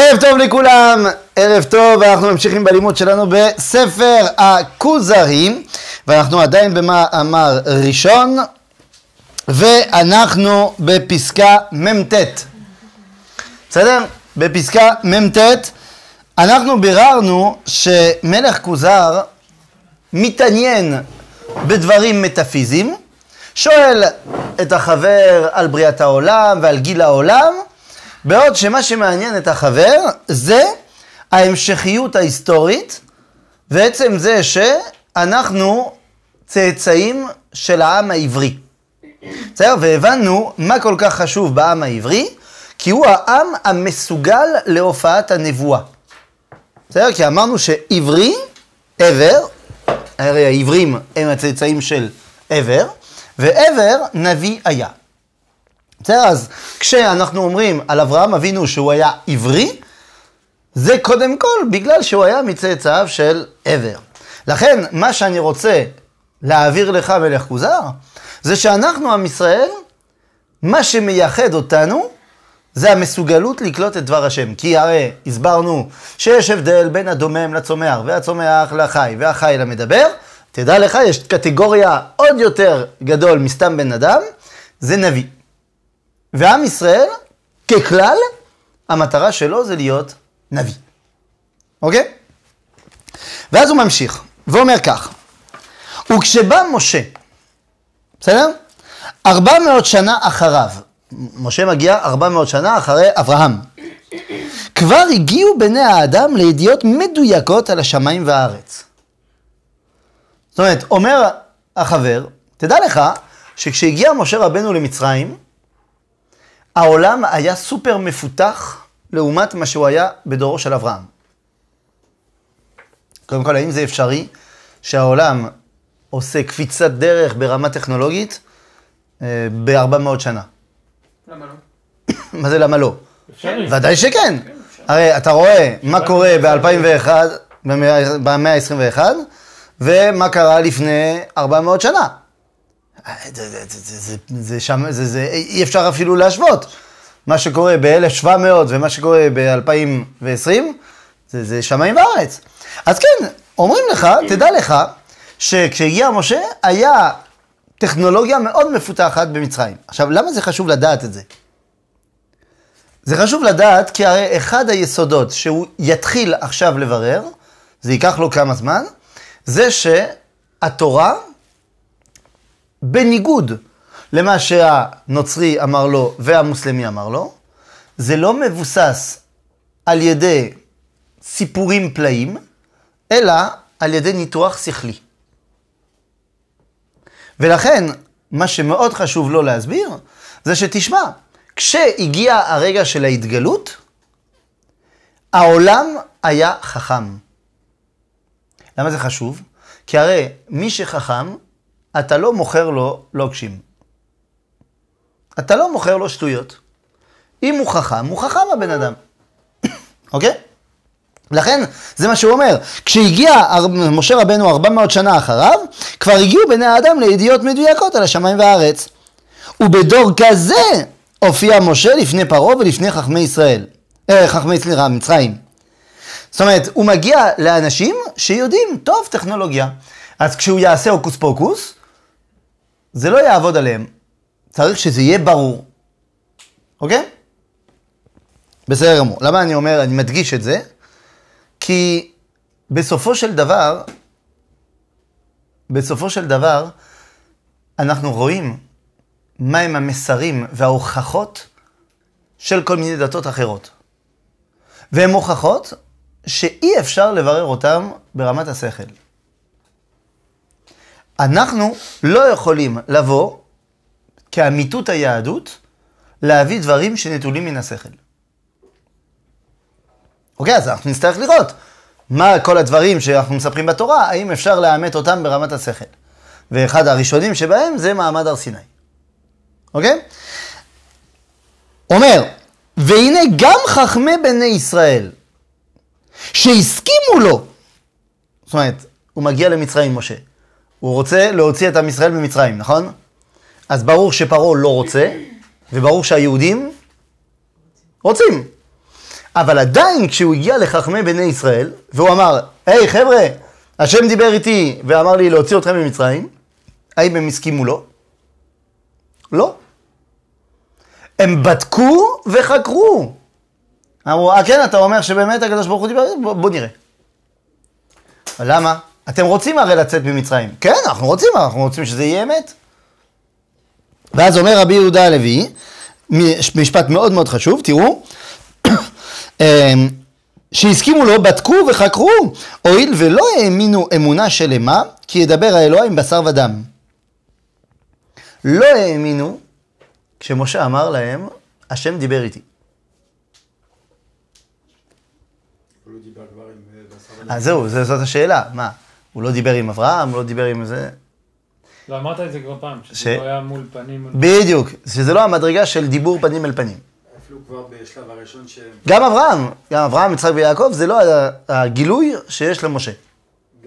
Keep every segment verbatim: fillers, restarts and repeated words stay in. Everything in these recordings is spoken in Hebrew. ערב טוב לכולם, ערב טוב, אנחנו ממשיכים בלימוד שלנו בספר הכוזרים, ואנחנו עדיין במאמר ראשון, ואנחנו בפסקה ממתת. בסדר? בפסקה ממתת, אנחנו ביררנו שמלך כוזר מתעניין בדברים מטאפיזיים, שואל את החבר על בריאת העולם ועל גיל העולם, בעוד שמה שמעניין את החבר זה ההמשכיות ההיסטורית, ועצם זה שאנחנו צאצאים של העם העברי. בסדר? והבנו מה כל כך חשוב בעם העברי, כי הוא העם המסוגל להופעת הנבואה. בסדר? כי אמרנו שעברי, עבר, הרי העברים הם הצאצאים של עבר, ועבר נביא היה. בסדר, אז כשאנחנו אומרים על אברהם אבינו שהוא היה עברי, זה קודם כל בגלל שהוא היה מצאצאיו של עבר. לכן מה שאני רוצה להעביר לך מלך כוזר, זה שאנחנו עם ישראל, מה שמייחד אותנו, זה המסוגלות לקלוט את דבר השם. כי הרי הסברנו שיש הבדל בין הדומם לצומח, והצומח לחי, והחי למדבר. תדע לך, יש קטגוריה עוד יותר גדול מסתם בן אדם, זה נביא. ועם ישראל, ככלל, המטרה שלו זה להיות נביא. אוקיי? ואז הוא ממשיך, ואומר כך, וכשבא משה, בסדר? ארבע מאות שנה אחריו, משה מגיע ארבע מאות שנה אחרי אברהם, כבר הגיעו בני האדם לידיעות מדויקות על השמיים והארץ. זאת אומרת, אומר החבר, תדע לך, שכשהגיע משה רבנו למצרים, העולם היה סופר מפותח לעומת מה שהוא היה בדורו של אברהם. קודם כל, האם זה אפשרי שהעולם עושה קפיצת דרך ברמה טכנולוגית ב-ארבע מאות שנה? למה לא? מה זה למה לא? אפשרי. ודאי שכן. הרי אתה רואה מה קורה ב-אלפיים ואחת, במאה ה-עשרים ואחת, ומה קרה לפני ארבע מאות שנה. זה אי אפשר אפילו להשוות. מה שקורה ב-אלף שבע מאות ומה שקורה ב-אלפיים ועשרים זה שמיים בארץ. אז כן, אומרים לך, תדע לך, שכשהגיע משה היה טכנולוגיה מאוד מפותחת במצרים. עכשיו, למה זה חשוב לדעת את זה? זה חשוב לדעת כי הרי אחד היסודות שהוא יתחיל עכשיו לברר, זה ייקח לו כמה זמן, זה שהתורה בניגוד למה שהנוצרי אמר לו והמוסלמי אמר לו, זה לא מבוסס על ידי סיפורים פלאים, אלא על ידי ניתוח שכלי. ולכן, מה שמאוד חשוב לו להסביר, זה שתשמע, כשהגיע הרגע של ההתגלות, העולם היה חכם. למה זה חשוב? כי הרי מי שחכם, אתה לא מוכר לו לוקשים. אתה לא מוכר לו שטויות. אם הוא חכם, הוא חכם הבן אדם. אוקיי? לכן, זה מה שהוא אומר. כשהגיע משה רבנו ארבע מאות שנה אחריו, כבר הגיעו בני האדם לידיעות מדויקות על השמיים והארץ. ובדור כזה הופיע משה לפני פרעה ולפני חכמי ישראל. חכמי סליחה, מצרים. זאת אומרת, הוא מגיע לאנשים שיודעים טוב טכנולוגיה. אז כשהוא יעשה הוקוס פוקוס, זה לא יעבוד עליהם. צריך שזה יהיה ברור. אוקיי? בסדר גמור. למה אני אומר, אני מדגיש את זה? כי בסופו של דבר, בסופו של דבר, אנחנו רואים מהם המסרים וההוכחות של כל מיני דתות אחרות. והן הוכחות שאי אפשר לברר אותם ברמת השכל. אנחנו לא יכולים לבוא כאמיתות היהדות להביא דברים שנטולים מן השכל. אוקיי, אז אנחנו נצטרך לראות מה כל הדברים שאנחנו מספרים בתורה, האם אפשר לאמת אותם ברמת השכל. ואחד הראשונים שבהם זה מעמד הר סיני. אוקיי? אומר, והנה גם חכמי בני ישראל שהסכימו לו, זאת אומרת, הוא מגיע למצרים משה. הוא רוצה להוציא את עם ישראל ממצרים, נכון? אז ברור שפרעה לא רוצה, וברור שהיהודים רוצים. אבל עדיין כשהוא הגיע לחכמי בני ישראל, והוא אמר, היי חבר'ה, השם דיבר איתי ואמר לי להוציא אתכם ממצרים, האם הם הסכימו לו? לא. הם בדקו וחקרו. אמרו, אה כן, אתה אומר שבאמת הקדוש ברוך הוא דיבר, בוא, בוא נראה. למה? אתם רוצים הרי לצאת ממצרים. כן, אנחנו רוצים, אנחנו רוצים שזה יהיה אמת. ואז אומר רבי יהודה הלוי, משפט מאוד מאוד חשוב, תראו, שהסכימו לו, בדקו וחקרו, הואיל ולא האמינו אמונה שלמה, כי ידבר האלוה עם בשר ודם. לא האמינו כשמשה אמר להם, השם דיבר איתי. הוא לא דיבר כבר עם בשר ודם. אז זהו, זאת השאלה, מה? הוא לא דיבר עם אברהם, הוא לא דיבר עם זה... לא, אמרת את זה כבר פעם, שזה לא היה מול פנים... בדיוק, שזה לא המדרגה של דיבור פנים אל פנים. אפילו כבר בשלב הראשון ש... גם אברהם, גם אברהם, יצחק ויעקב, זה לא הגילוי שיש למשה.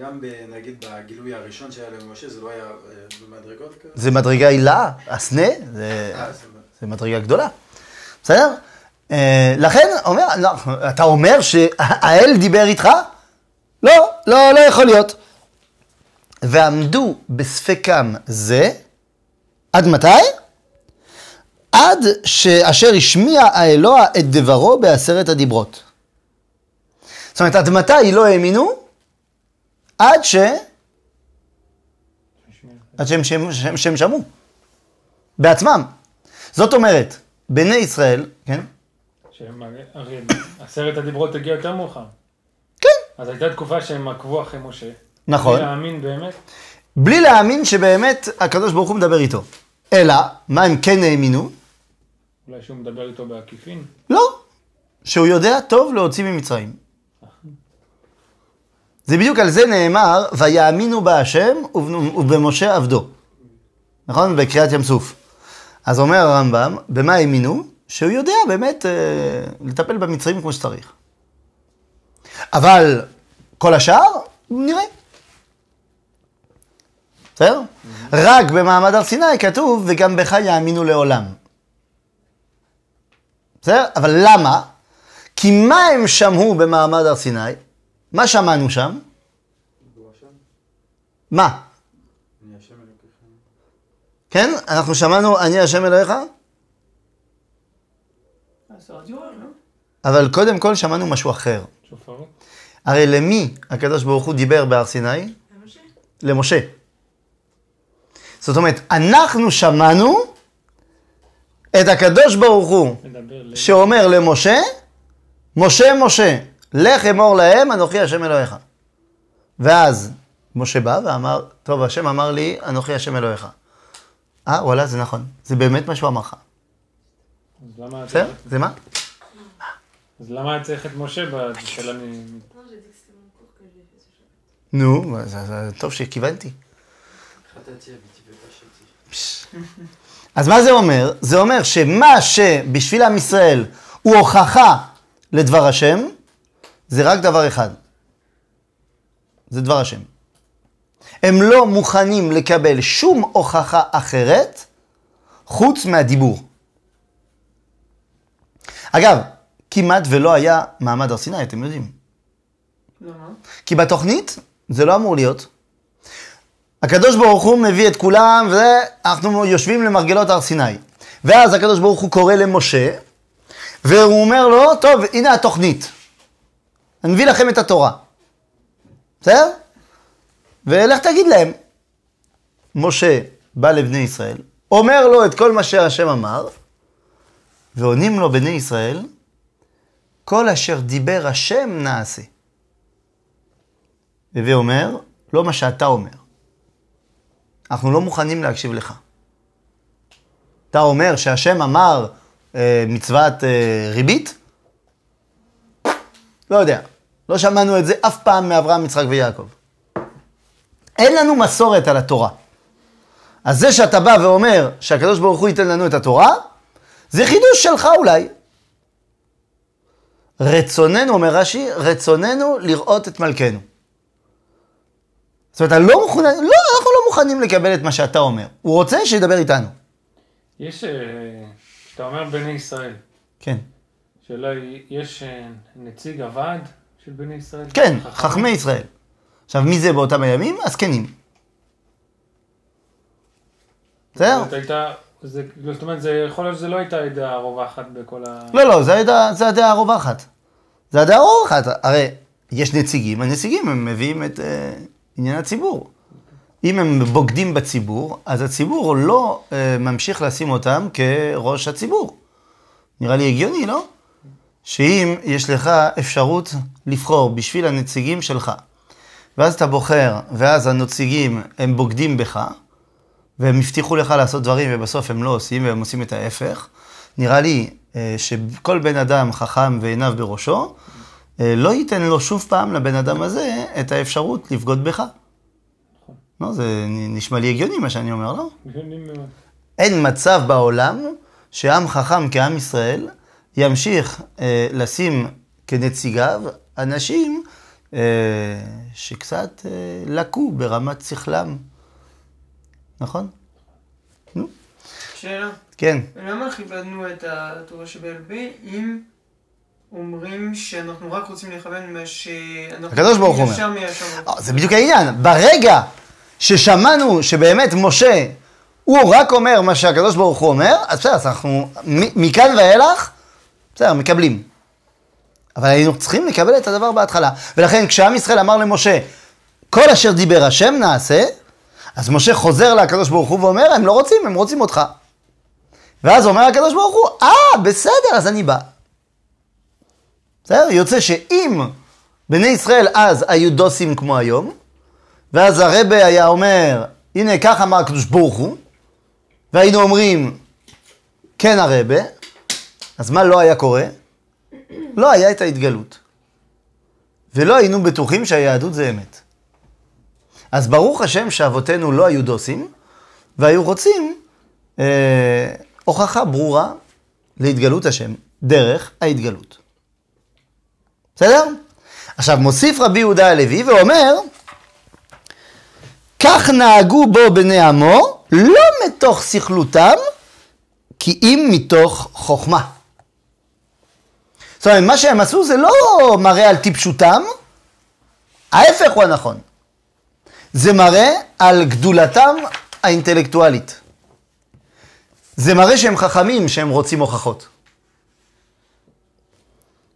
גם נגיד בגילוי הראשון שהיה למשה, זה לא היה מדרגות כאלה? זה מדרגה עילה, הסנה, זה מדרגה גדולה. בסדר? לכן, אתה אומר שהאל דיבר איתך? לא, לא יכול להיות. ועמדו בספקם זה, עד מתי? עד שאשר השמיע האלוה את דברו בעשרת הדיברות. זאת אומרת, עד מתי לא האמינו? עד ש... עד שהם, שהם, שהם, שהם שמעו. בעצמם. זאת אומרת, בני ישראל, כן? שהם, הרי, עשרת הדיברות הגיע יותר מאוחר. כן. אז הייתה תקופה שהם עקבו אחרי משה. נכון. בלי להאמין באמת? בלי להאמין שבאמת הקדוש ברוך הוא מדבר איתו. אלא, מה הם כן האמינו? אולי שהוא מדבר איתו בעקיפין? לא. שהוא יודע טוב להוציא ממצרים. זה בדיוק על זה נאמר, ויאמינו בהשם ובמשה עבדו. נכון? בקריאת ים סוף. אז אומר הרמב"ם, במה האמינו? שהוא יודע באמת אה, לטפל במצרים כמו שצריך. אבל כל השאר, נראה. בסדר? רק במעמד הר סיני כתוב, וגם בך יאמינו לעולם. בסדר? אבל למה? כי מה הם שמעו במעמד הר סיני? מה שמענו שם? מה? אני השם אלוהיך. כן? אנחנו שמענו, אני השם אלוהיך? אבל קודם כל שמענו משהו אחר. הרי למי הקדוש ברוך הוא דיבר בהר סיני? למשה. למשה. זאת אומרת, אנחנו שמענו את הקדוש ברוך הוא שאומר למשה, משה, משה, לך אמור להם, אנוכי השם אלוהיך. ואז משה בא ואמר, טוב, השם אמר לי, אנוכי השם אלוהיך. אה, וואלה, זה נכון. זה באמת מה שהוא אמר לך. בסדר? זה מה? אז למה היה צריך את משה בשאלה מ... נו, זה טוב שכיוונתי. אז מה זה אומר? זה אומר שמה שבשביל עם ישראל הוא הוכחה לדבר השם, זה רק דבר אחד. זה דבר השם. הם לא מוכנים לקבל שום הוכחה אחרת חוץ מהדיבור. אגב, כמעט ולא היה מעמד הר סיני, אתם יודעים. למה? כי בתוכנית זה לא אמור להיות. הקדוש ברוך הוא מביא את כולם, ואנחנו יושבים למרגלות הר סיני. ואז הקדוש ברוך הוא קורא למשה, והוא אומר לו, טוב, הנה התוכנית. אני מביא לכם את התורה. בסדר? ולך תגיד להם. משה בא לבני ישראל, אומר לו את כל מה שהשם אמר, ועונים לו בני ישראל, כל אשר דיבר השם נעשה. והוא אומר, לא מה שאתה אומר. אנחנו לא מוכנים להקשיב לך. אתה אומר שהשם אמר אה, מצוות אה, ריבית? לא יודע. לא שמענו את זה אף פעם מאברהם, יצחק ויעקב. אין לנו מסורת על התורה. אז זה שאתה בא ואומר שהקדוש ברוך הוא ייתן לנו את התורה, זה חידוש שלך אולי. רצוננו, אומר רש"י, רצוננו לראות את מלכנו. זאת אומרת, לא מוכנ... לא, אנחנו לא מוכנים לקבל את מה שאתה אומר. הוא רוצה שידבר איתנו. יש, שאתה אומר בני ישראל. כן. שלא יש נציג הוועד של בני ישראל? כן, חכמי ישראל. עכשיו, מי זה באותם הימים? הזקנים. זהו. זאת אומרת, יכול להיות שזה לא הייתה הדעה הרווחת בכל ה... לא, לא, זה הדעה הרווחת. זה הדעה הרווחת. הרי יש נציגים, הנציגים הם מביאים את עניין הציבור. אם הם בוגדים בציבור, אז הציבור לא ממשיך לשים אותם כראש הציבור. נראה לי הגיוני, לא? שאם יש לך אפשרות לבחור בשביל הנציגים שלך, ואז אתה בוחר, ואז הנציגים הם בוגדים בך, והם הבטיחו לך לעשות דברים, ובסוף הם לא עושים, והם עושים את ההפך. נראה לי שכל בן אדם חכם ועיניו בראשו, לא ייתן לו שוב פעם לבן אדם הזה את האפשרות לבגוד בך. לא, זה נשמע לי הגיוני מה שאני אומר, לא? הגיוני מאוד. אין מצב בעולם שעם חכם כעם ישראל ימשיך אה, לשים כנציגיו אנשים אה, שקצת אה, לקו ברמת שכלם. נכון? נו. שאלה. כן. למה חיבדנו את התורה שבעל פה אם אומרים שאנחנו רק רוצים לכוון מה שאנחנו... הקדוש ברוך הוא אומר. זה בדיוק העניין. ברגע ששמענו שבאמת משה, הוא רק אומר מה שהקדוש ברוך הוא אומר, אז בסדר, אז אנחנו מכאן ואילך, בסדר, מקבלים. אבל היינו צריכים לקבל את הדבר בהתחלה. ולכן כשעם ישראל אמר למשה, כל אשר דיבר השם נעשה, אז משה חוזר לקדוש ברוך הוא ואומר, הם לא רוצים, הם רוצים אותך. ואז אומר הקדוש ברוך הוא, אה, בסדר, אז אני בא. בסדר, יוצא שאם בני ישראל אז היו דוסים כמו היום, ואז הרב היה אומר, הנה כך אמר הקדוש ברוך הוא, והיינו אומרים, כן הרב, אז מה לא היה קורה? לא היה את ההתגלות. ולא היינו בטוחים שהיהדות זה אמת. אז ברוך השם שאבותינו לא היו דוסים, והיו רוצים אה, הוכחה ברורה להתגלות השם, דרך ההתגלות. בסדר? עכשיו מוסיף רבי יהודה הלוי ואומר, כך נהגו בו בני עמו, לא מתוך שכלותם, כי אם מתוך חוכמה. זאת אומרת, מה שהם עשו זה לא מראה על טיפשותם, ההפך הוא הנכון. זה מראה על גדולתם האינטלקטואלית. זה מראה שהם חכמים, שהם רוצים הוכחות.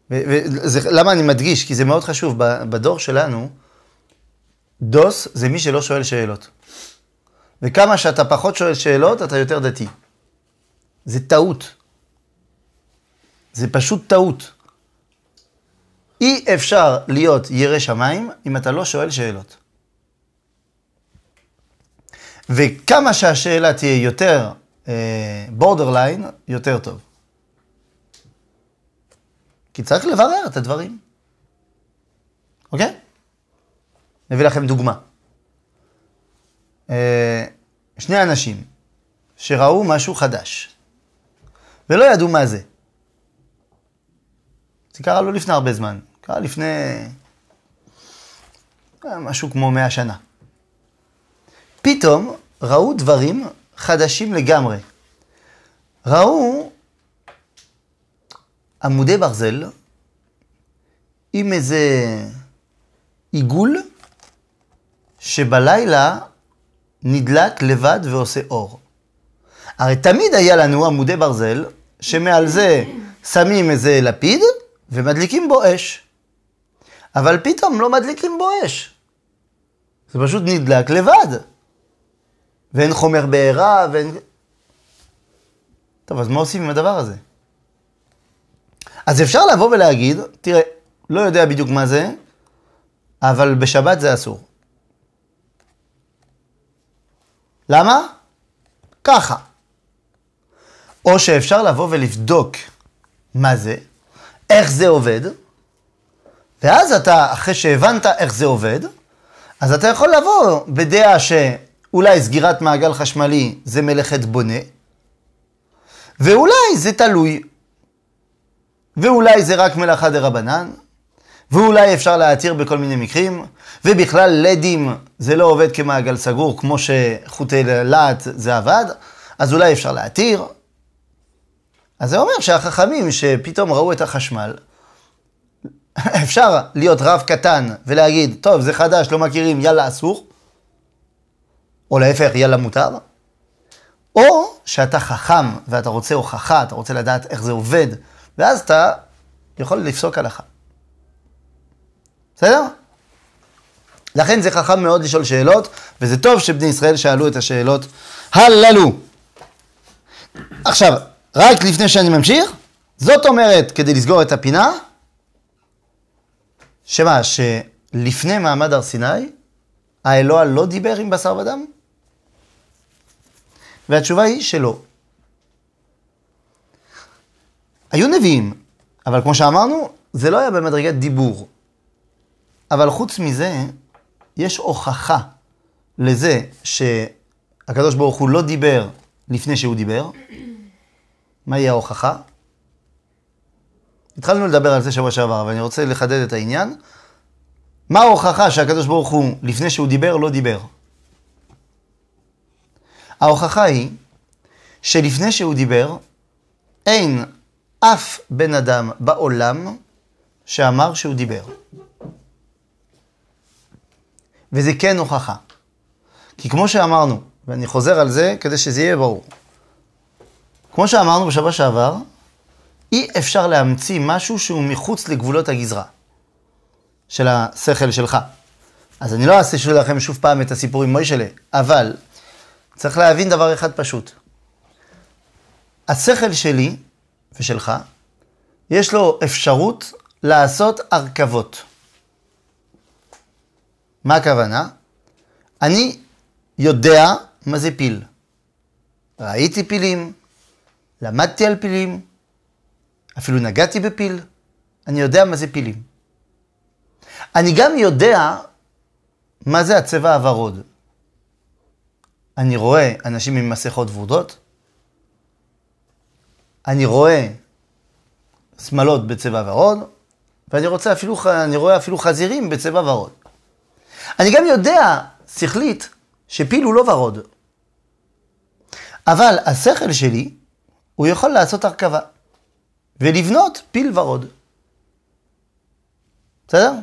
ולמה אני מדגיש? כי זה מאוד חשוב, בדור שלנו, דוס זה מי שלא שואל שאלות. וכמה שאתה פחות שואל שאלות, אתה יותר דתי. זה טעות. זה פשוט טעות. אי אפשר להיות ירא שמיים אם אתה לא שואל שאלות. וכמה שהשאלה תהיה יותר אה, בורדרליין, יותר טוב. כי צריך לברר את הדברים. אוקיי? נביא לכם דוגמה. שני אנשים שראו משהו חדש, ולא ידעו מה זה. זה קרה לא לפני הרבה זמן, קרה לפני משהו כמו מאה שנה. פתאום ראו דברים חדשים לגמרי. ראו עמודי ברזל עם איזה עיגול, שבלילה נדלק לבד ועושה אור. הרי תמיד היה לנו עמודי ברזל, שמעל זה שמים איזה לפיד, ומדליקים בו אש. אבל פתאום לא מדליקים בו אש. זה פשוט נדלק לבד. ואין חומר בעירה, ואין... טוב, אז מה עושים עם הדבר הזה? אז אפשר לבוא ולהגיד, תראה, לא יודע בדיוק מה זה, אבל בשבת זה אסור. למה? ככה. או שאפשר לבוא ולבדוק מה זה, איך זה עובד, ואז אתה, אחרי שהבנת איך זה עובד, אז אתה יכול לבוא בדעה שאולי סגירת מעגל חשמלי זה מלאכת בונה, ואולי זה תלוי, ואולי זה רק מלאכה דרבנן, ואולי אפשר להתיר בכל מיני מקרים, ובכלל לדים זה לא עובד כמעגל סגור, כמו שחוטי ללעת זה עבד, אז אולי אפשר להתיר. אז זה אומר שהחכמים שפתאום ראו את החשמל, אפשר להיות רב קטן ולהגיד, טוב, זה חדש, לא מכירים, יאללה אסור, או להפך, יאללה מותר, או שאתה חכם ואתה רוצה הוכחה, אתה רוצה לדעת איך זה עובד, ואז אתה יכול לפסוק הלכה. בסדר? לכן זה חכם מאוד לשאול שאלות, וזה טוב שבני ישראל שאלו את השאלות הללו. עכשיו, רק לפני שאני ממשיך, זאת אומרת, כדי לסגור את הפינה, שמה, שלפני מעמד הר סיני, האלוה לא דיבר עם בשר ודם? והתשובה היא שלא. היו נביאים, אבל כמו שאמרנו, זה לא היה במדרגת דיבור. אבל חוץ מזה, יש הוכחה לזה שהקדוש ברוך הוא לא דיבר לפני שהוא דיבר. מהי ההוכחה? התחלנו לדבר על זה שבוע שעבר, ואני רוצה לחדד את העניין. מה ההוכחה שהקדוש ברוך הוא לפני שהוא דיבר לא דיבר? ההוכחה היא שלפני שהוא דיבר, אין אף בן אדם בעולם שאמר שהוא דיבר. וזה כן הוכחה. כי כמו שאמרנו, ואני חוזר על זה כדי שזה יהיה ברור, כמו שאמרנו בשבוע שעבר, אי אפשר להמציא משהו שהוא מחוץ לגבולות הגזרה של השכל שלך. אז אני לא אעשה שלכם שוב פעם את הסיפור עם מוישלה, אבל צריך להבין דבר אחד פשוט. השכל שלי ושלך, יש לו אפשרות לעשות הרכבות. מה הכוונה? אני יודע מה זה פיל. ראיתי פילים, למדתי על פילים, אפילו נגעתי בפיל. אני יודע מה זה פילים. אני גם יודע מה זה הצבע הוורוד. אני רואה אנשים עם מסכות ורודות. אני רואה שמלות בצבע ורוד, ואני רוצה אפילו, אני רואה אפילו חזירים בצבע ורוד. אני גם יודע, שכלית, שפיל הוא לא ורוד. אבל השכל שלי, הוא יכול לעשות הרכבה, ולבנות פיל ורוד. בסדר?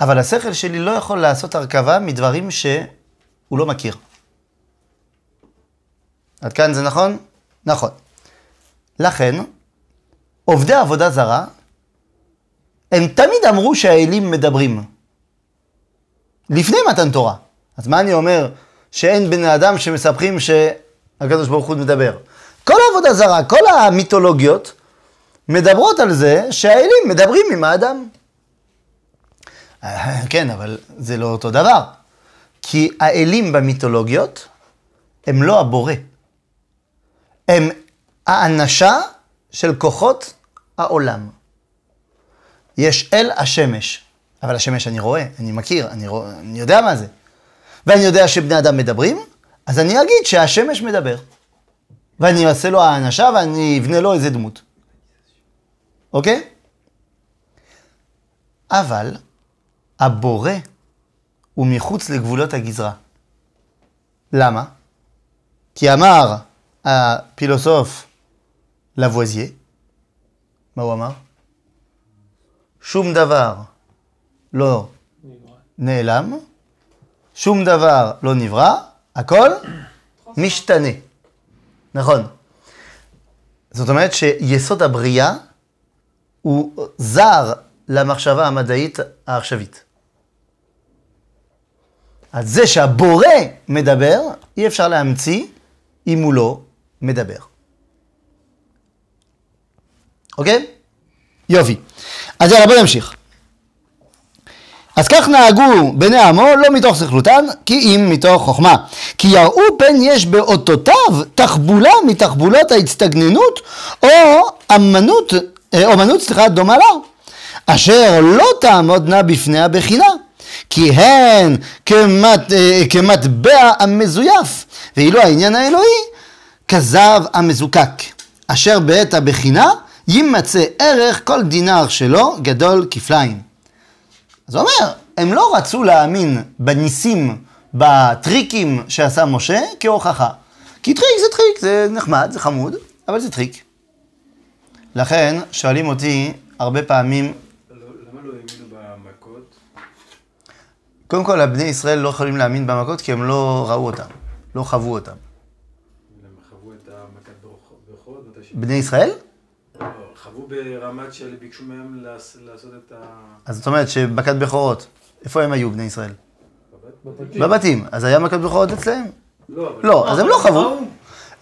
אבל השכל שלי לא יכול לעשות הרכבה מדברים שהוא לא מכיר. עד כאן זה נכון? נכון. לכן, עובדי עבודה זרה, הם תמיד אמרו שהאלים מדברים. לפני מתן תורה. אז מה אני אומר? שאין בן האדם שמספרים שהקדוש ברוך הוא מדבר. כל העבודה זרה, כל המיתולוגיות, מדברות על זה שהאלים מדברים עם האדם. כן, אבל זה לא אותו דבר. כי האלים במיתולוגיות, הם לא הבורא. הם האנשה של כוחות העולם. יש אל השמש. אבל השמש אני רואה, אני מכיר, אני, רוא... אני יודע מה זה. ואני יודע שבני אדם מדברים, אז אני אגיד שהשמש מדבר. ואני אעשה לו האנשה ואני אבנה לו איזה דמות. אוקיי? אבל הבורא הוא מחוץ לגבולות הגזרה. למה? כי אמר הפילוסוף לבואזיה, מה הוא אמר? שום דבר לא נעלם, שום דבר לא נברא, הכל משתנה. נכון. זאת אומרת שיסוד הבריאה הוא זר למחשבה המדעית העכשווית. אז זה שהבורא מדבר, אי אפשר להמציא אם הוא לא מדבר. אוקיי? יופי. אז יאללה, בוא נמשיך. אז כך נהגו בני עמו, לא מתוך שכלותן, כי אם מתוך חוכמה. כי יראו פן יש באותותיו תחבולה מתחבולות ההצטגננות, או אמנות, אמנות, סליחה, דומה לה, אשר לא תעמודנה בפני הבחינה, כי הן כמת, כמטבע המזויף, ואילו העניין האלוהי, כזב המזוקק, אשר בעת הבחינה יימצא ערך כל דינר שלו גדול כפליים. זה אומר, הם לא רצו להאמין בניסים, בטריקים שעשה משה כהוכחה. כי טריק זה טריק, זה נחמד, זה חמוד, אבל זה טריק. לכן שואלים אותי הרבה פעמים, למה לא האמינו במכות? קודם כל, בני ישראל לא יכולים להאמין במכות כי הם לא ראו אותם, לא חוו אותם. הם חוו את המכת ברכות? בני ישראל? חוו ברמת שביקשו מהם לעשות את ה... אז זאת אומרת שבכת בכורות, איפה הם היו בני ישראל? בבתים. בבתים, אז היה מכת בכורות אצלהם? לא, לא, אז הם לא חוו.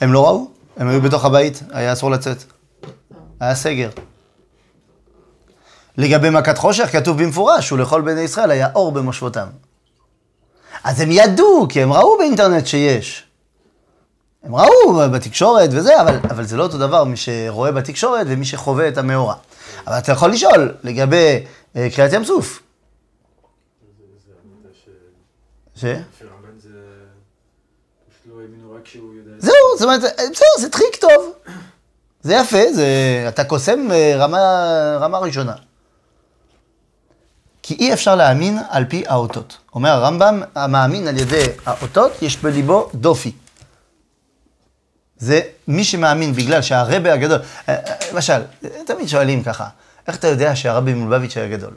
הם לא ראו, הם היו בתוך הבית, היה אסור לצאת. היה סגר. לגבי מכת חושך כתוב במפורש, ולכל בני ישראל היה אור במושבותם. אז הם ידעו, כי הם ראו באינטרנט שיש. הם ראו בתקשורת וזה, אבל, אבל זה לא אותו דבר מי שרואה בתקשורת ומי שחווה את המאורה. אבל אתה יכול לשאול לגבי קריאת ים סוף. ש? זהו, זאת אומרת, זה טריק טוב. זה יפה, זה, אתה קוסם רמה, רמה ראשונה. כי אי אפשר להאמין על פי האותות. אומר הרמב"ם, המאמין על ידי האותות, יש בליבו דופי. זה מי שמאמין בגלל שהרבי הגדול, למשל, תמיד שואלים ככה, איך אתה יודע שהרבי מולבביץ' היה גדול?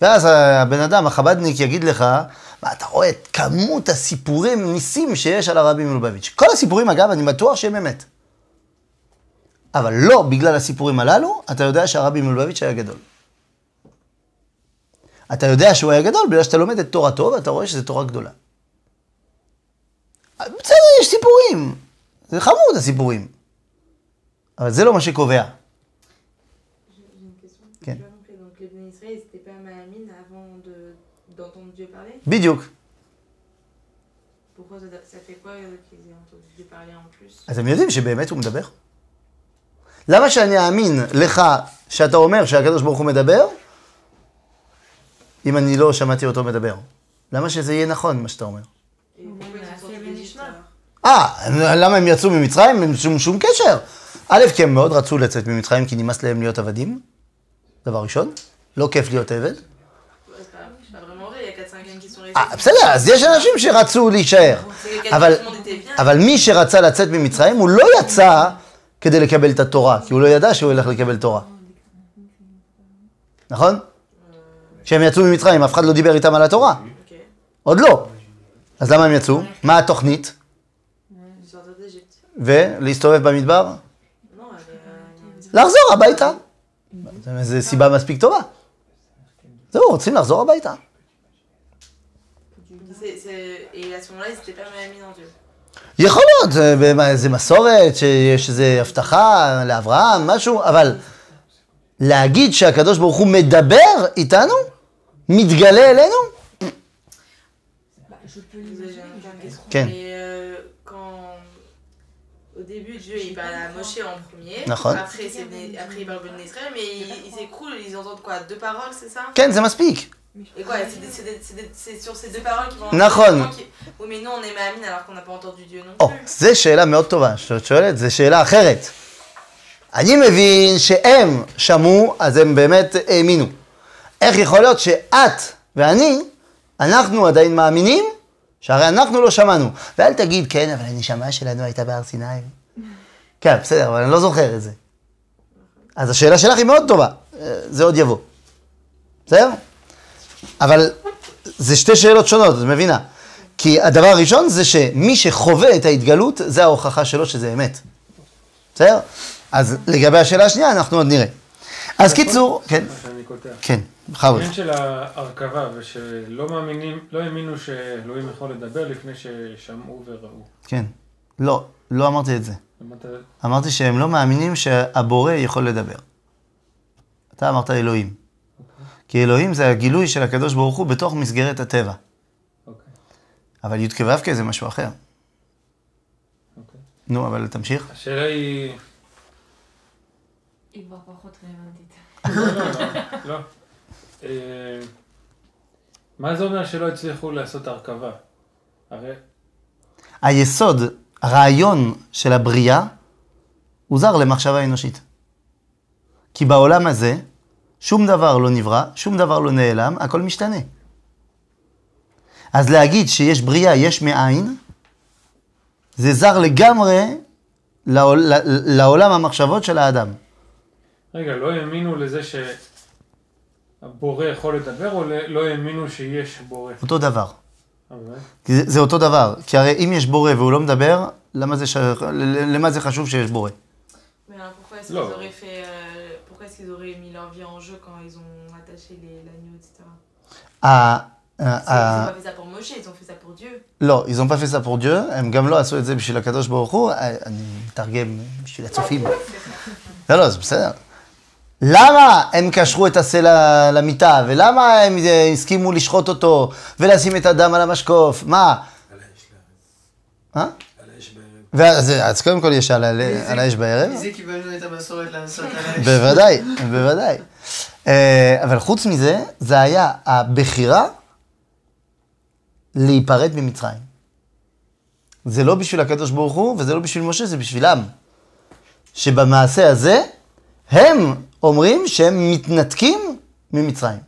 ואז הבן אדם, החבדניק, יגיד לך, מה, אתה רואה את כמות הסיפורים, ניסים שיש על הרבי מולבביץ'. כל הסיפורים, אגב, אני בטוח שהם אמת. אבל לא בגלל הסיפורים הללו, אתה יודע שהרבי מולבביץ' היה גדול. אתה יודע שהוא היה גדול, בגלל שאתה לומד את תורתו, ואתה רואה שזו תורה גדולה. בסדר, יש סיפורים. זה חמוד, הסיפורים. אבל זה לא מה שקובע. כן. בדיוק. אז הם יודעים שבאמת הוא מדבר? למה שאני אאמין לך שאתה אומר שהקדוש ברוך הוא מדבר, אם אני לא שמעתי אותו מדבר? למה שזה יהיה נכון מה שאתה אומר? אה, למה הם יצאו ממצרים? אין שום שום קשר. א', כי הם מאוד רצו לצאת ממצרים כי נמאס להם להיות עבדים. דבר ראשון, לא כיף להיות עבד. בסדר, אז יש אנשים שרצו להישאר. אבל מי שרצה לצאת ממצרים, הוא לא יצא כדי לקבל את התורה, כי הוא לא ידע שהוא הולך לקבל תורה. נכון? כשהם יצאו ממצרים, אף אחד לא דיבר איתם על התורה. עוד לא. אז למה הם יצאו? מה התוכנית? ולהסתובב במדבר? לחזור הביתה. זו סיבה מספיק טובה. זהו, רוצים לחזור הביתה. יכול להיות, זה מסורת, שיש איזו הבטחה לאברהם, משהו, אבל להגיד שהקדוש ברוך הוא מדבר איתנו, מתגלה אלינו? כן. Au début, Dieu il parle à Moshe en premier, après il parle au peuple d'Israël, mais ils s'écroulent, ils entendent quoi? Deux paroles, c'est ça? כן, זה מספיק. Et quoi, c'est sur ces deux paroles qu'ils vont entendre? נכון. Oui, mais nous on est מאמין alors qu'on n'a pas entendu Dieu non plus. זה שאלה מאוד טובה, שאת שואלת, זה שאלה אחרת. אני מבין שהם שמעו, אז הם באמת האמינו. איך יכול להיות שאת ואני, אנחנו עדיין מאמינים? שהרי אנחנו לא שמענו. ואל תגיד, כן, אבל הנשמה שלנו הייתה בהר סיני. כן, בסדר, אבל אני לא זוכר את זה. אז השאלה שלך היא מאוד טובה. זה עוד יבוא. בסדר? אבל זה שתי שאלות שונות, את מבינה? כי הדבר הראשון זה שמי שחווה את ההתגלות, זה ההוכחה שלו שזה אמת. בסדר? אז לגבי השאלה השנייה, אנחנו עוד נראה. אז קיצור, כן. כן. העניין של ההרכבה ושלא מאמינים, לא האמינו שאלוהים יכול לדבר לפני ששמעו וראו. כן, לא, לא אמרתי את זה. אמרתי שהם לא מאמינים שהבורא יכול לדבר. אתה אמרת אלוהים. כי אלוהים זה הגילוי של הקדוש ברוך הוא בתוך מסגרת הטבע. אבל י' כ' ו' זה משהו אחר. נו, אבל תמשיך. השאלה היא... היא כבר פחות רלוונטית. לא, לא. מה זה אומר שלא הצליחו לעשות הרכבה? הרי... היסוד, הרעיון של הבריאה, הוא זר למחשבה אנושית. כי בעולם הזה, שום דבר לא נברא, שום דבר לא נעלם, הכל משתנה. אז להגיד שיש בריאה, יש מאין, זה זר לגמרי לעולם המחשבות של האדם. רגע, לא האמינו לזה שהבורא יכול לדבר, או לא האמינו שיש בורא? אותו דבר. זה, זה אותו דבר, כי הרי אם יש בורא והוא לא מדבר, למה זה, ש... למה זה חשוב שיש בורא? Pourquoi est-ce qu'ils auraient fait, pourquoi est-ce qu'ils auraient mis leur vie en jeu quand ils ont attaché l'agneau, et cetera. Ah, ils n'ont pas fait ça pour Moshe, ils ont fait ça pour Dieu. Non, ils n'ont pas fait ça pour Dieu. הם גם לא עשו את זה בשביל הקדוש ברוך הוא. אני מתרגם בשביל הצופים. לא, לא, זה בסדר. למה הם קשרו את הסלע למיטה? ולמה הם הסכימו לשחוט אותו ולשים את הדם על המשקוף? מה? על האש בערב. אה? ואז, אז קודם כל יש על, על האש בערב. מזה קיבלנו את המסורת לעשות על האש. בוודאי, בוודאי. אבל חוץ מזה, זה היה הבחירה להיפרד ממצרים. זה לא בשביל הקדוש ברוך הוא, וזה לא בשביל משה, זה בשבילם. שבמעשה הזה, הם אומרים שהם מתנתקים ממצרים.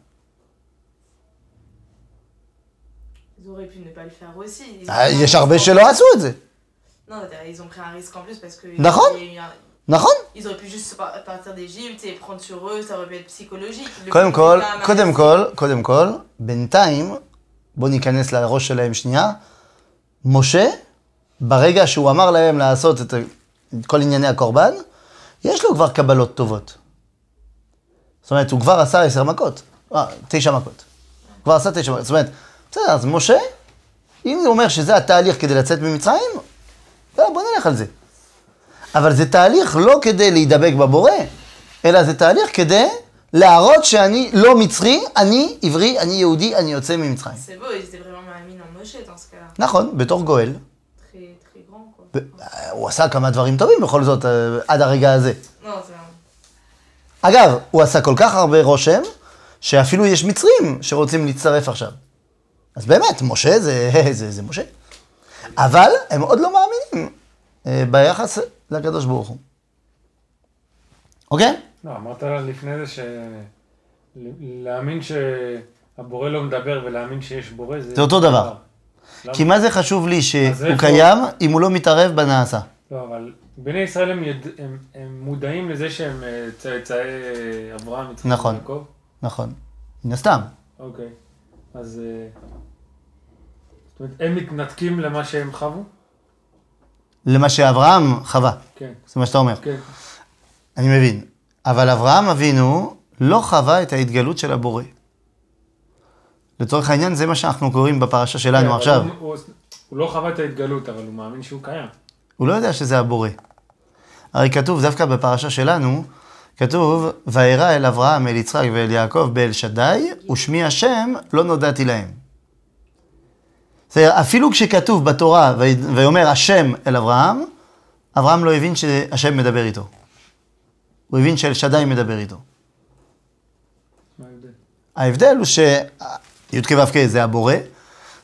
יש הרבה שלא עשו את זה. Non, ils ont pris un risque en plus parce que... D'accord. Ils auraient pu juste partir d'Égypte et prendre sur eux, ça aurait pu être psychologique. קודם כל, קודם כל, קודם כל, בינתיים, בואו ניכנס לראש שלהם שנייה, משה, ברגע שהוא אמר להם לעשות את כל ענייני הקורבן, יש לו כבר קבלות טובות. זאת אומרת, הוא כבר עשה עשר מכות, תשע מכות. כבר עשה תשע מכות, זאת אומרת, בסדר, אז משה, אם הוא אומר שזה התהליך כדי לצאת ממצרים, לא, בוא נלך על זה. אבל זה תהליך לא כדי להידבק בבורא, אלא זה תהליך כדי להראות שאני לא מצרי, אני עברי, אני יהודי, אני יוצא ממצרים. זה בואי, זה באמת מאמין על משה, את עסקה. נכון, בתור גואל. הוא עשה כמה דברים טובים בכל זאת, עד הרגע הזה. אגב, הוא עשה כל כך הרבה רושם, שאפילו יש מצרים שרוצים להצטרף עכשיו. אז באמת, משה זה משה. אבל הם עוד לא מאמינים ביחס לקדוש ברוך הוא. אוקיי? לא, אמרת לפני זה שלהאמין שהבורא לא מדבר ולהאמין שיש בורא זה... זה אותו דבר. כי מה זה חשוב לי שהוא קיים אם הוא לא מתערב בנעשה? לא, אבל בני ישראל הם מודעים לזה שהם צאצאי אברהם יצחק ויעקב? נכון, נכון. נסתם. אוקיי, אז... זאת אומרת, הם מתנתקים למה שהם חוו? למה שאברהם חווה. כן. זה מה שאתה אומר. כן. אני מבין. אבל אברהם אבינו לא חווה את ההתגלות של הבורא. לצורך העניין זה מה שאנחנו קוראים בפרשה שלנו כן, עכשיו. הוא, הוא, הוא לא חווה את ההתגלות, אבל הוא מאמין שהוא קיים. הוא לא יודע שזה הבורא. הרי כתוב, דווקא בפרשה שלנו, כתוב, וירא אל אברהם, אל יצחק ואל יעקב, באל שדי, ושמי השם לא נודעתי להם. אפילו כשכתוב בתורה ואומר השם אל אברהם, אברהם לא הבין שהשם מדבר איתו. הוא הבין שאל שדי מדבר איתו. מה ההבדל? ההבדל הוא שי"ו כ"ו זה הבורא,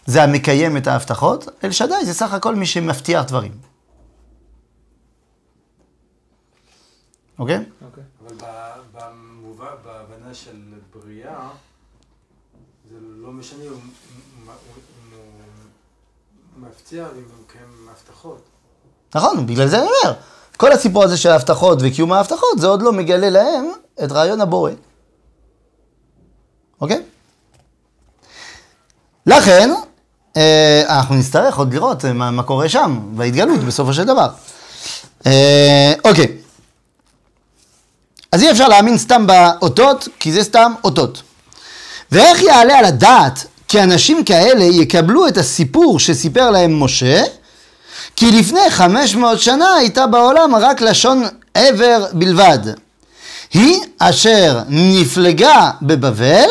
זה המקיים את ההבטחות, אל שדי זה סך הכל מי שמבטיח דברים. אוקיי? אוקיי. אבל במובן, בהבנה של בריאה, זה לא משנה, הוא... מבטיח ומקיים הבטחות. נכון, בגלל זה אני אומר. כל הסיפור הזה של ההבטחות וקיום ההבטחות, זה עוד לא מגלה להם את רעיון הבורא. אוקיי? לכן, אה, אנחנו נצטרך עוד לראות מה, מה קורה שם, בהתגלות בסופו של דבר. אה, אוקיי. אז אי אפשר להאמין סתם באותות, כי זה סתם אותות. ואיך יעלה על הדעת? כי אנשים כאלה יקבלו את הסיפור שסיפר להם משה, כי לפני חמש מאות שנה הייתה בעולם רק לשון עבר בלבד. היא אשר נפלגה בבבל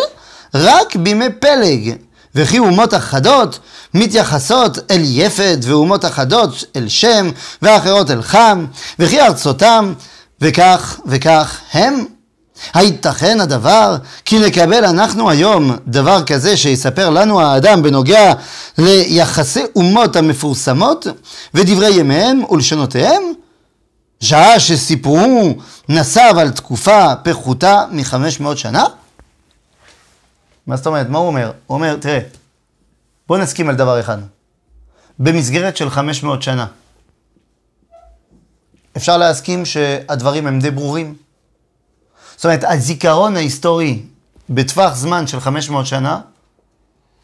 רק בימי פלג, וכי אומות אחדות מתייחסות אל יפת, ואומות אחדות אל שם, ואחרות אל חם, וכי ארצותם, וכך וכך הם. הייתכן הדבר כי נקבל אנחנו היום דבר כזה שיספר לנו האדם בנוגע ליחסי אומות המפורסמות ודברי ימיהם ולשונותיהם, שעה שסיפורו נסב על תקופה פחותה מ-חמש מאות שנה? מה זאת אומרת? מה הוא אומר? הוא אומר, תראה, בוא נסכים על דבר אחד. במסגרת של חמש מאות שנה, אפשר להסכים שהדברים הם די ברורים. זאת אומרת, הזיכרון ההיסטורי בטווח זמן של חמש מאות שנה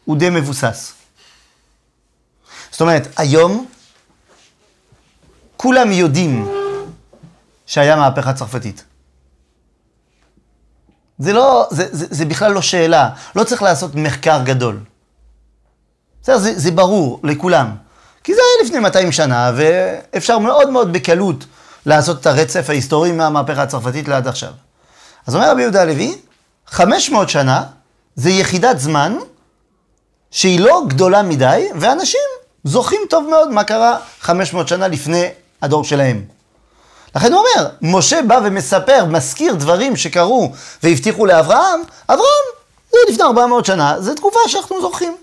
הוא די מבוסס. זאת אומרת, היום כולם יודעים שהיה מהפכה צרפתית. זה לא, זה, זה, זה בכלל לא שאלה. לא צריך לעשות מחקר גדול. זה, זה, זה ברור לכולם. כי זה היה לפני מאתיים שנה, ואפשר מאוד מאוד בקלות לעשות את הרצף ההיסטורי מהמהפכה הצרפתית לעד עכשיו. אז אומר רבי יהודה הלוי, חמש מאות שנה זה יחידת זמן שהיא לא גדולה מדי, ואנשים זוכים טוב מאוד מה קרה חמש מאות שנה לפני הדור שלהם. לכן הוא אומר, משה בא ומספר, מזכיר דברים שקרו והבטיחו לאברהם, אברהם, זה לפני ארבע מאות שנה, זה תקופה שאנחנו זוכים.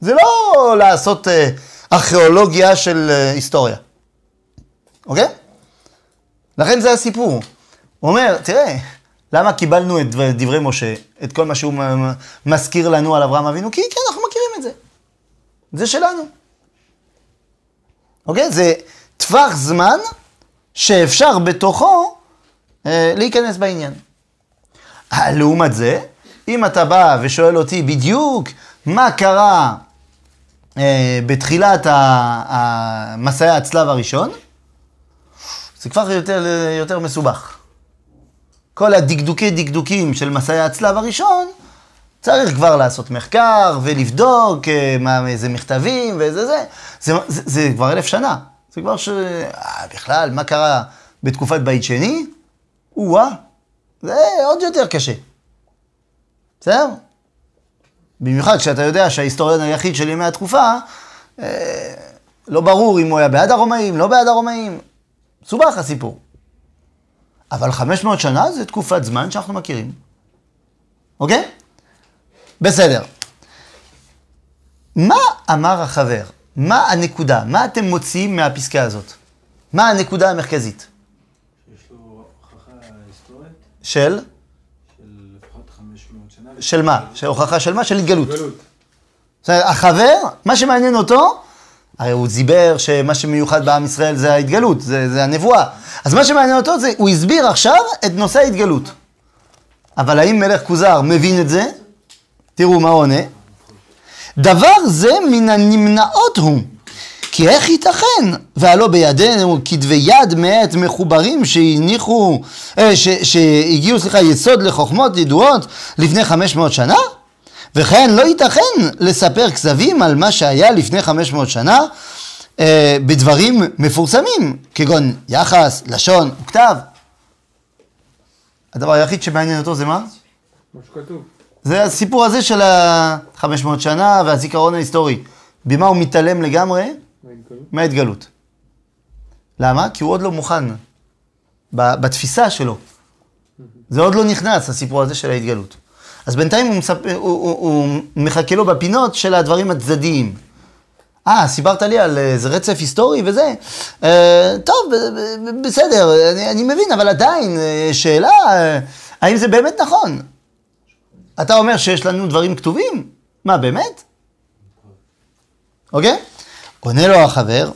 זה לא לעשות ארכיאולוגיה של היסטוריה. אוקיי? לכן זה הסיפור. הוא אומר, תראה, למה קיבלנו את דברי משה, את כל מה שהוא מזכיר לנו על אברהם אבינו? כי כן, אנחנו מכירים את זה. זה שלנו. אוקיי? זה טווח זמן שאפשר בתוכו אה, להיכנס בעניין. לעומת זה, אם אתה בא ושואל אותי בדיוק מה קרה אה, בתחילת המסעי הצלב הראשון, זה כבר יותר, יותר מסובך. כל הדקדוקי דקדוקים של מסעי הצלב הראשון, צריך כבר לעשות מחקר ולבדוק מה, איזה מכתבים ואיזה זה. זה, זה, זה כבר אלף שנה. זה כבר ש... אה, בכלל, מה קרה בתקופת בית שני? וואה, זה עוד יותר קשה. בסדר? במיוחד כשאתה יודע שההיסטוריון היחיד של ימי התקופה, אה, לא ברור אם הוא היה בעד הרומאים, לא בעד הרומאים. סובך הסיפור. אבל חמש מאות שנה זה תקופת זמן שאנחנו מכירים. אוקיי? בסדר. מה אמר החבר? מה הנקודה? מה אתם מוציאים מהפסקה הזאת? מה הנקודה המרכזית? שיש לו הוכחה היסטורית. של? של לפחות חמש מאות שנה. של מה? של הוכחה של מה? של התגלות. התגלות. זאת אומרת, החבר, מה שמעניין אותו, הרי הוא זיבר שמה שמיוחד בעם ישראל זה ההתגלות, זה, זה הנבואה. אז מה שמעניין אותו זה, הוא הסביר עכשיו את נושא ההתגלות. אבל האם מלך כוזר מבין את זה? תראו מה עונה. דבר זה מן הנמנעות הוא, כי איך ייתכן? והלא בידינו כתבי יד מעט מחוברים שהניחו, אה, ש, שהגיעו, סליחה, יסוד לחוכמות ידועות לפני חמש מאות שנה? וכן לא ייתכן לספר כזבים על מה שהיה לפני חמש מאות שנה אה, בדברים מפורסמים, כגון יחס, לשון וכתב. הדבר היחיד שמעניין אותו זה מה? מה שכתוב. זה הסיפור הזה של חמש מאות שנה והזיכרון ההיסטורי. במה הוא מתעלם לגמרי? מההתגלות. למה? כי הוא עוד לא מוכן בתפיסה שלו. זה עוד לא נכנס, הסיפור הזה של ההתגלות. אז בינתיים הוא, מספר, הוא, הוא, הוא מחכה לו בפינות של הדברים הצדדיים. אה, סיברת לי על איזה רצף היסטורי וזה. אה, טוב, בסדר, אני, אני מבין, אבל עדיין, שאלה, האם זה באמת נכון? אתה אומר שיש לנו דברים כתובים? מה, באמת? אוקיי? עונה לו החבר,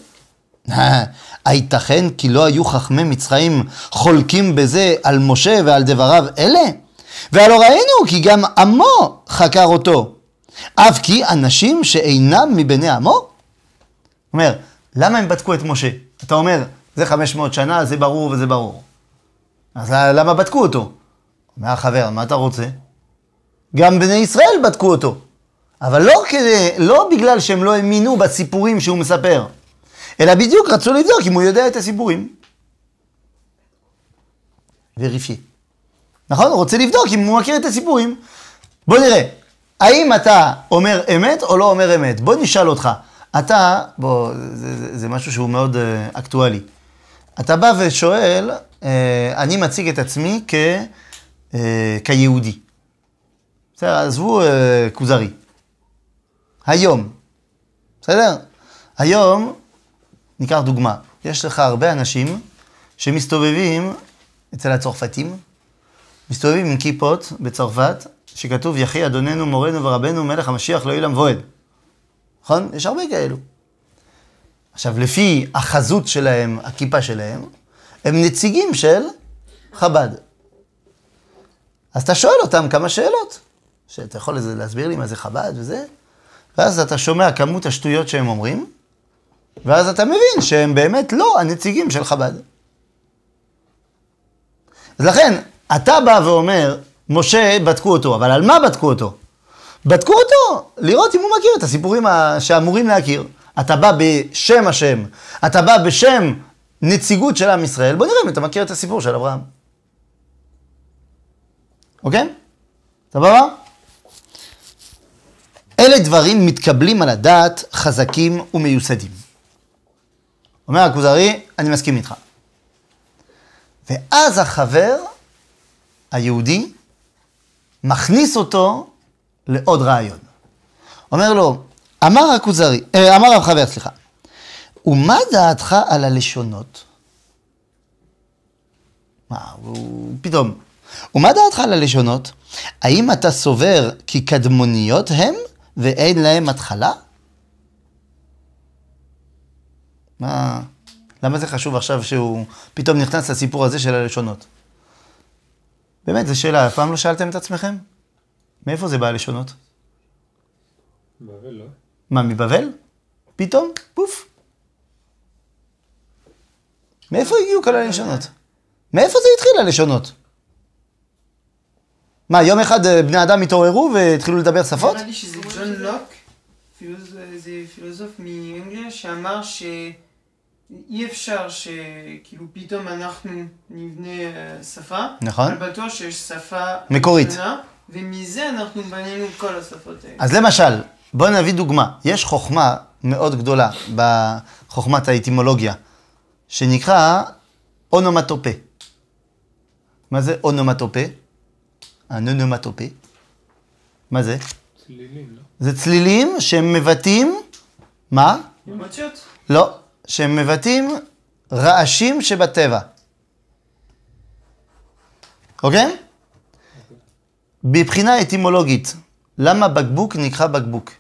הייתכן כי לא היו חכמי מצרים חולקים בזה על משה ועל דבריו אלה? והלא ראינו כי גם עמו חקר אותו, אף כי אנשים שאינם מבני עמו? אומר, למה הם בדקו את משה? אתה אומר, זה חמש מאות שנה, זה ברור וזה ברור. אז למה בדקו אותו? אומר החבר, מה אתה רוצה? גם בני ישראל בדקו אותו, אבל לא, כדי, לא בגלל שהם לא האמינו בסיפורים שהוא מספר, אלא בדיוק רצו לבדוק אם הוא יודע את הסיפורים. וריפי. נכון? רוצה לבדוק אם הוא מכיר את הסיפורים. בוא נראה, האם אתה אומר אמת או לא אומר אמת? בוא נשאל אותך. אתה, בוא, זה, זה, זה משהו שהוא מאוד uh, אקטואלי. אתה בא ושואל, uh, אני מציג את עצמי כ, uh, כיהודי. בסדר, עזבו uh, כוזרי. היום, בסדר? היום, ניקח דוגמה. יש לך הרבה אנשים שמסתובבים אצל הצרפתים, מסתובבים עם כיפות בצרפת, שכתוב יחי אדוננו מורנו ורבנו מלך המשיח לא ילם וועד. נכון? יש הרבה כאלו. עכשיו, לפי החזות שלהם, הכיפה שלהם, הם נציגים של חבד. אז אתה שואל אותם כמה שאלות, שאתה יכול להסביר לי מה זה חב"ד וזה, ואז אתה שומע כמות השטויות שהם אומרים, ואז אתה מבין שהם באמת לא הנציגים של חב"ד. אז לכן, אתה בא ואומר, משה בדקו אותו, אבל על מה בדקו אותו? בדקו אותו לראות אם הוא מכיר את הסיפורים שאמורים להכיר. אתה בא בשם השם, אתה בא בשם נציגות של עם ישראל, בוא נראה אם אתה מכיר את הסיפור של אברהם. אוקיי? סבבה? אלה דברים מתקבלים על הדעת, חזקים ומיוסדים. אומר הכוזרי, אני מסכים איתך. ואז החבר היהודי מכניס אותו לעוד רעיון. אומר לו, אמר הכוזרי, אמר החבר, סליחה, ומה דעתך על הלשונות? מה, הוא פתאום. ומה דעתך על הלשונות? האם אתה סובר כי קדמוניות הם ואין להם התחלה? מה, למה זה חשוב עכשיו שהוא פתאום נכנס לסיפור הזה של הלשונות? באמת, זו שאלה, אף פעם לא שאלתם את עצמכם? מאיפה זה בא הלשונות? בבל לא. מה, מבבל? פתאום? פוף. מאיפה הגיעו כל הלשונות? מאיפה זה התחיל הלשונות? מה, יום אחד בני אדם התעוררו והתחילו לדבר שפות? נראה לי שזה ג'ון לוק, זה פילוסוף מאנגליה, שאמר שאי אפשר שכאילו פתאום אנחנו נבנה שפה. נכון. אבל בטוח שיש שפה מקורית. ומזה אנחנו בנינו כל השפות האלה. אז למשל, בואו נביא דוגמה. יש חוכמה מאוד גדולה בחוכמת האטימולוגיה, שנקרא אונומטופה. מה זה אונומטופה? אונומטופה. מה זה? צלילים, לא? זה צלילים שהם מבטאים... מה? ממציות. לא, שהם מבטאים רעשים שבטבע. אוקיי? בבחינה אטימולוגית, למה בקבוק נקרא בקבוק?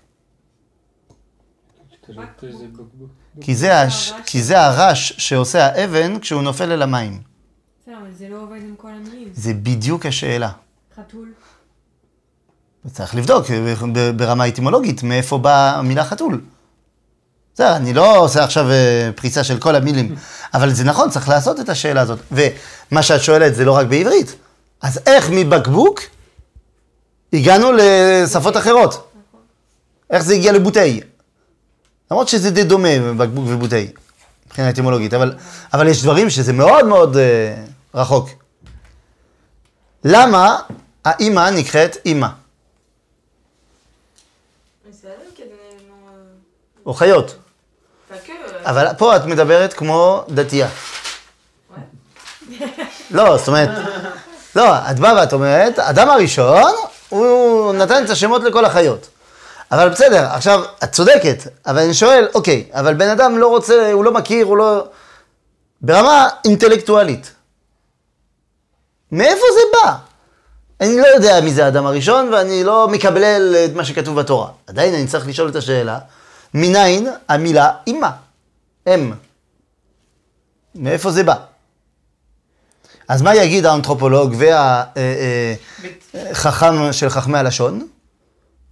כי זה הרעש שעושה האבן כשהוא נופל אל המים. זה לא עובד עם כל המילים. זה בדיוק השאלה. חתול. צריך לבדוק ברמה אטימולוגית מאיפה באה המילה חתול. זה, אני לא עושה עכשיו פריצה של כל המילים, אבל זה נכון, צריך לעשות את השאלה הזאת. ומה שאת שואלת זה לא רק בעברית. אז איך מבקבוק הגענו לשפות אחרות. איך זה הגיע לבוטי? למרות שזה די דומה, בקבוק ובוטי, מבחינה אטימולוגית, אבל, אבל יש דברים שזה מאוד מאוד אה, רחוק. למה האמא נקראת אמא? או חיות. אבל פה את מדברת כמו דתייה. לא, זאת אומרת, לא, את באה ואת אומרת, אדם הראשון, הוא נתן את השמות לכל החיות. אבל בסדר, עכשיו, את צודקת, אבל אני שואל, אוקיי, אבל בן אדם לא רוצה, הוא לא מכיר, הוא לא... ברמה אינטלקטואלית. מאיפה זה בא? אני לא יודע מי זה האדם הראשון, ואני לא מקבל את מה שכתוב בתורה. עדיין אני צריך לשאול את השאלה, מניין המילה אמא? אם. מאיפה זה בא? אז מה יגיד האנתרופולוג והחכם של חכמי הלשון?